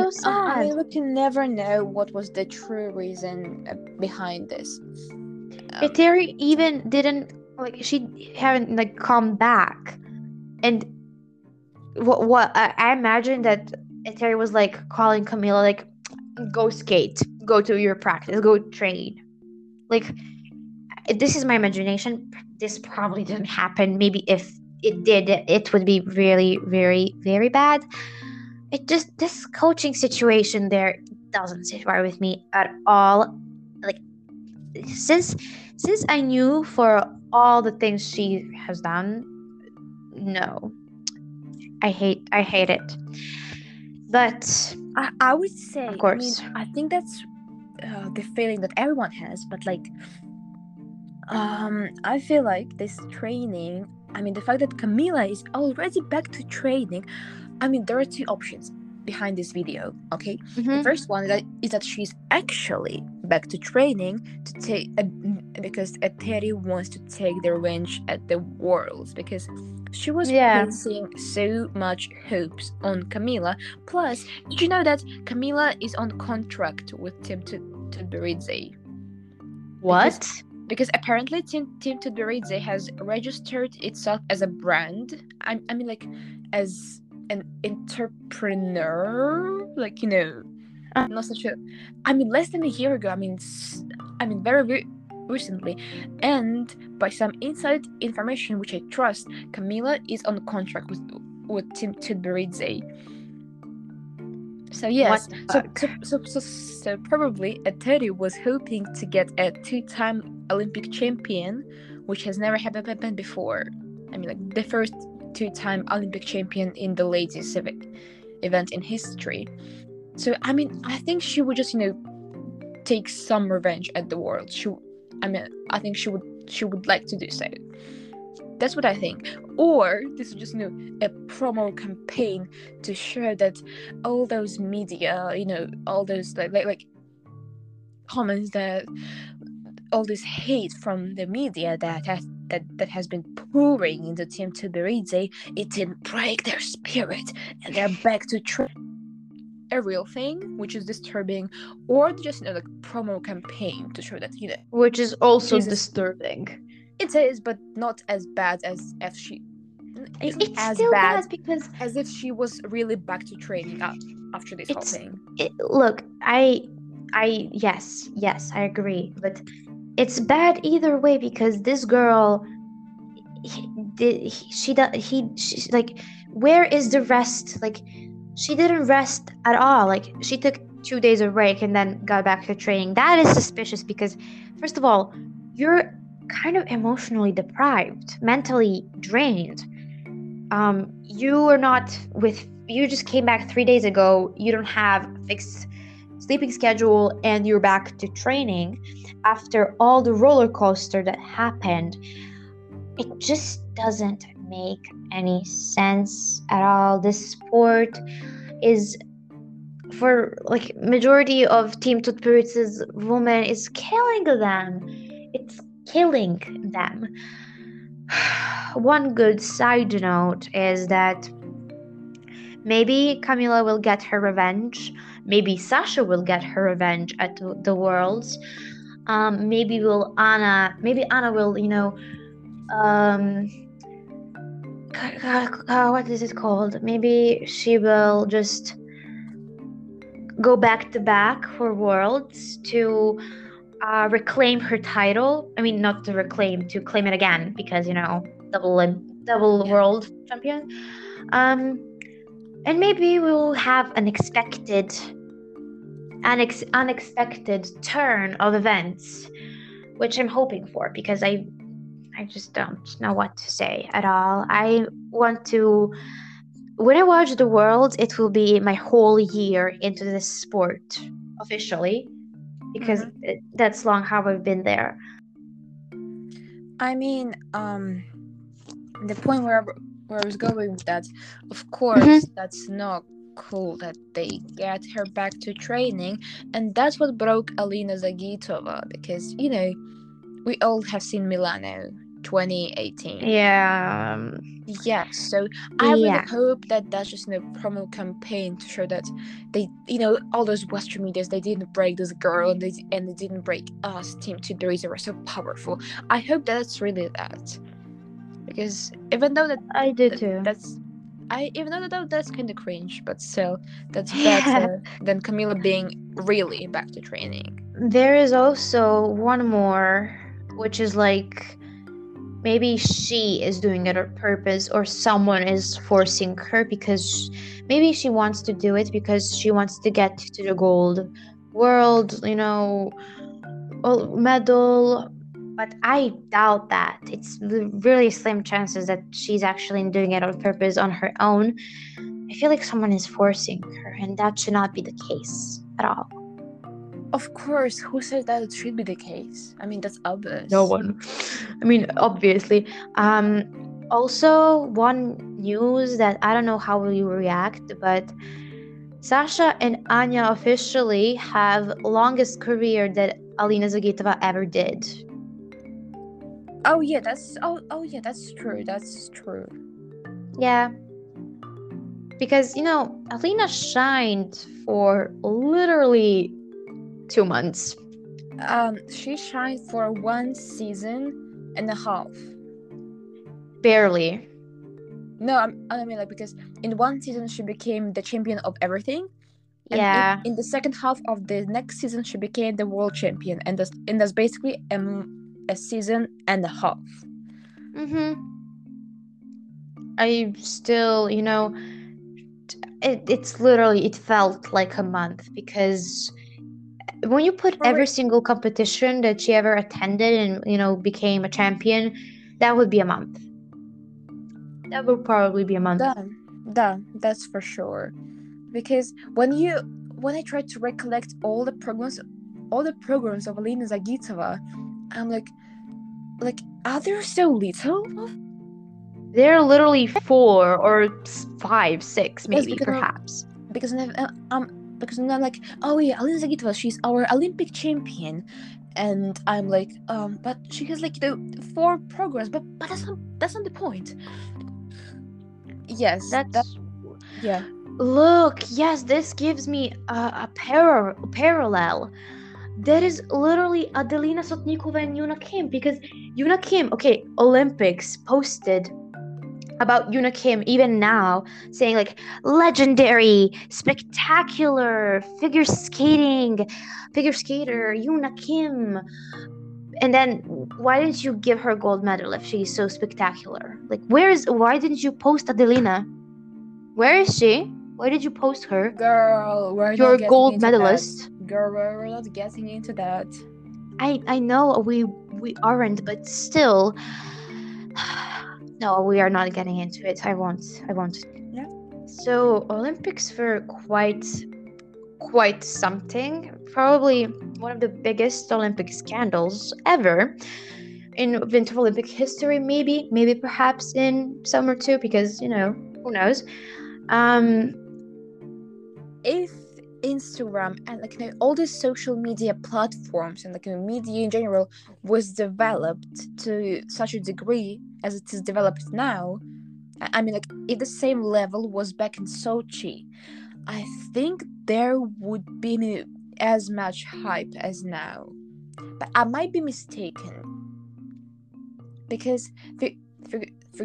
never know what was the true reason behind this. Eteri even didn't, like, she haven't, like, come back. And I imagine that Eteri was, like, calling Camila, like, go skate, go to your practice, go train. Like, this is my imagination. This probably didn't happen. Maybe if it did, it would be really, very, very bad. It just, this coaching situation there doesn't sit right with me at all. Like, since I knew for all the things she has done, no, I hate it. But I would say, of course, I mean, I think that's the feeling that everyone has. But, like, I feel like this training, I mean, the fact that Camila is already back to training, I mean, there are two options behind this video, okay? Mm-hmm. The first one is that she's actually back to training to take because Eteri wants to take the revenge at the Worlds, because she was placing so much hopes on Camila. Plus, did you know that Camila is on contract with Team Tutberidze? What? Because apparently Team Tutberidze has registered itself as a brand. I mean, like, as an entrepreneur, like, you know, not such a... I mean, less than a year ago, I mean, very recently. And by some inside information, which I trust, Camila is on contract with Team Tutberidze. So yes, so probably Eteri was hoping to get a two-time Olympic champion, which has never happened before. I mean, like, the first two-time Olympic champion in the ladies' civic event in history. So, I mean, I think she would just, you know, take some revenge at the World. I think she would like to do so. That's what I think. Or this is just, you know, a promo campaign to show that all those media, you know, all those like comments, that all this hate from the media that has been pouring into Team Tutberidze, it didn't break their spirit, and they're back to a real thing, which is disturbing. Or just, you know, like, promo campaign to show that, you know, which is also disturbing. It is, but not as bad as if she... It's as still bad because... As if she was really back to training after this whole thing. Look, I... Yes, I agree. But it's bad either way, because this girl... She's like, where is the rest? Like, she didn't rest at all. Like, she took 2 days of break and then got back to training. That is suspicious because, first of all, you're... kind of emotionally deprived, mentally drained. You are not with... You just came back 3 days ago. You don't have a fixed sleeping schedule, and you're back to training after all the roller coaster that happened. It just doesn't make any sense at all. This sport is, for, like, majority of Team Tutberidze's women, is killing them. It's killing them. One good side note is that maybe Camila will get her revenge Maybe Sasha will get her revenge at the Worlds. Maybe Anna will, what is it called? Maybe she will just go back to back for Worlds to reclaim her title. I mean, not to reclaim, to claim it again, because, double world champion. And maybe we'll have an unexpected turn of events, which I'm hoping for, because I just don't know what to say at all. I want to... When I watch the Worlds, it will be my whole year into this sport, officially, because that's long how I've been there. I mean, the point where I was going with that, of course, that's not cool that they get her back to training, and that's what broke Alina Zagitova, because, we all have seen Milano 2018. I really hope that that's just a promo campaign to show that they, all those Western medias, they didn't break this girl, and they didn't break us. Team Tutberidze were so powerful. I hope that's really that. Because even though that's kind of cringe, but still, that's better than Camila being really back to training. There is also one more, which is like, maybe she is doing it on purpose, or someone is forcing her, because maybe she wants to do it because she wants to get to the gold world, medal. But I doubt that. It's really slim chances that she's actually doing it on purpose on her own. I feel like someone is forcing her, and that should not be the case at all. Of course, who says that it should be the case? I mean, that's obvious. No one. I mean, obviously. Also, one news that I don't know how will you react, but Sasha and Anya officially have longest career that Alina Zagitova ever did. That's true. Yeah. Because, Alina shined for literally 2 months. She shined for 1.5 seasons. Barely. No, I mean, because in 1 season she became the champion of everything. And in the second half of the next season, she became the world champion. And that's basically a 1.5 seasons. I still, it's literally, it felt like a month, because when you put every single competition that she ever attended and, became a champion, that would be a month. That would probably be a month. That's for sure. Because when I try to recollect all the programs of Alina Zagitova, I'm like, are there so little? There are literally 4 or 5, 6, maybe, yes, perhaps. Because I'm like, oh yeah, Alina Zagitova, she's our Olympic champion, and I'm like, but she has 4 programs, but that's not the point. Yes, yeah. Look, yes, this gives me a parallel. There is literally Adelina Sotnikova and Yuna Kim, because Yuna Kim, Olympics posted about Yuna Kim even now, saying legendary, spectacular, figure skater, Yuna Kim. And then, why didn't you give her gold medal if she's so spectacular? Why didn't you post Adelina? Where is she? Why did you post her? Girl, we're not getting into that. You're a gold medalist. Girl, we're not getting into that. I know we aren't, but still, no, we are not getting into it. I won't. Yeah. So Olympics were quite something. Probably one of the biggest Olympic scandals ever in Winter Olympic history. Maybe perhaps in summer too, because who knows. If Instagram and all these social media platforms and media in general was developed to such a degree as it is developed now, I mean, if the same level was back in Sochi, I think there would be as much hype as now. But I might be mistaken. Because figure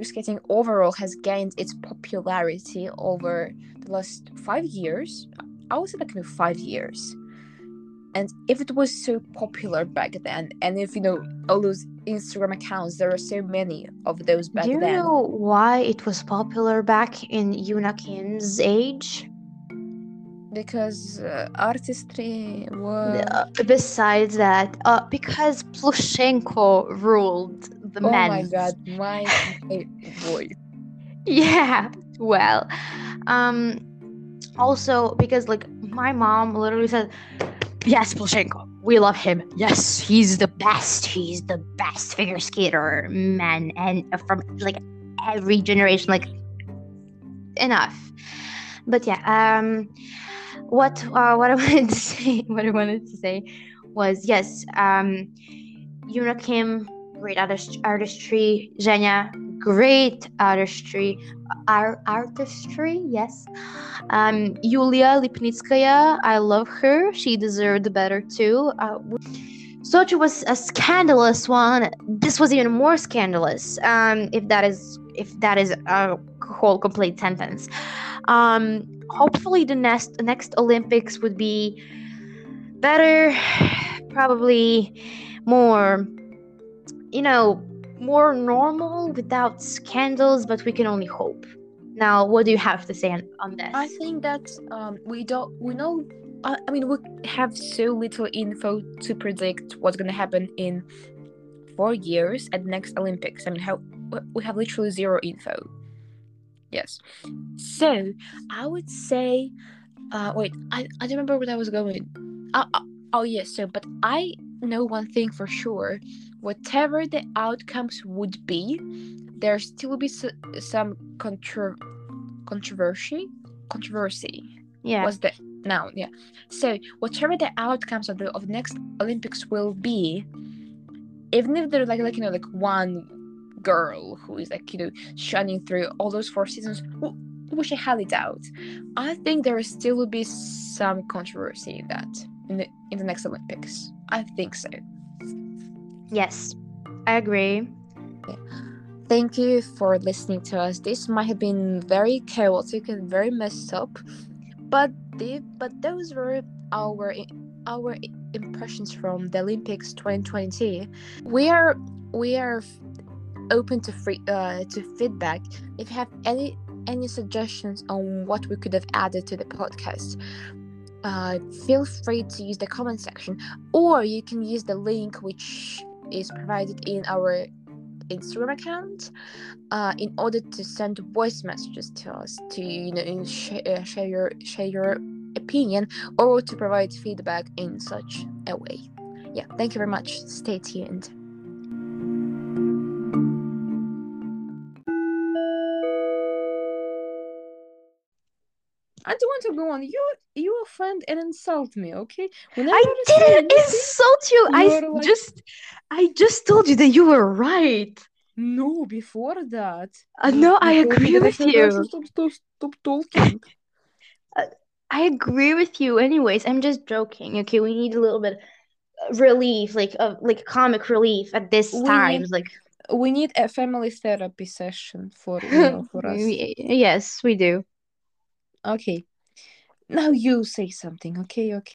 skating overall has gained its popularity over the last 5 years. I would say like 5 years. And if it was so popular back then, and if, you know, all those Instagram accounts, there are so many of those back then. Do you know why it was popular back in Yuna Kim's age? Because artistry was... Besides that, because Plushenko ruled the men. Oh my god, my voice. Yeah, well, also because, like, my mom literally said, yes, Plushenko, we love him. Yes, he's the best. He's the best figure skater, man. And from, like, every generation, like, enough. But yeah, what I wanted to say was, yes, Yuna Kim, great artistry. Zhenya, great artistry. Artistry, yes. Yulia Lipnitskaya, I love her. She deserved better too. Sochi was a scandalous one. This was even more scandalous. If that is a whole complete sentence. Hopefully the next Olympics would be better, probably more, you know, more normal without scandals, but we can only hope. Now, what do you have to say on this? I think that we have so little info to predict what's going to happen in 4 years at the next Olympics. I mean, we have literally zero info. Yes. So, I would say... I don't remember where I was going. But I know one thing for sure. Whatever the outcomes would be, there still will be some controversy. Yeah. Was the noun? Yeah. So whatever the outcomes of the next Olympics will be, even if there's like one girl who is shining through all those 4 seasons, which I highly doubt, I think there still will be some controversy in that in the next Olympics. I think so. Yes, I agree. Yeah. Thank you for listening to us. This might have been very chaotic and very messed up, but those were our impressions from the Olympics 2020. We are open to to feedback. If you have any suggestions on what we could have added to the podcast, feel free to use the comment section, or you can use the link which is provided in our Instagram account in order to send voice messages to us to share your opinion or to provide feedback in such a way. Yeah, thank you very much. Stay tuned. I don't want to go on. You offend and insult me, okay? Whenever I didn't insult you. I just told you that you were right. No, before that. No, I agree with you. Stop talking. I agree with you. Anyways, I'm just joking. Okay, we need a little bit of relief, like comic relief at this time, we need a family therapy session for us. Yes, we do. Okay, now you say something, okay?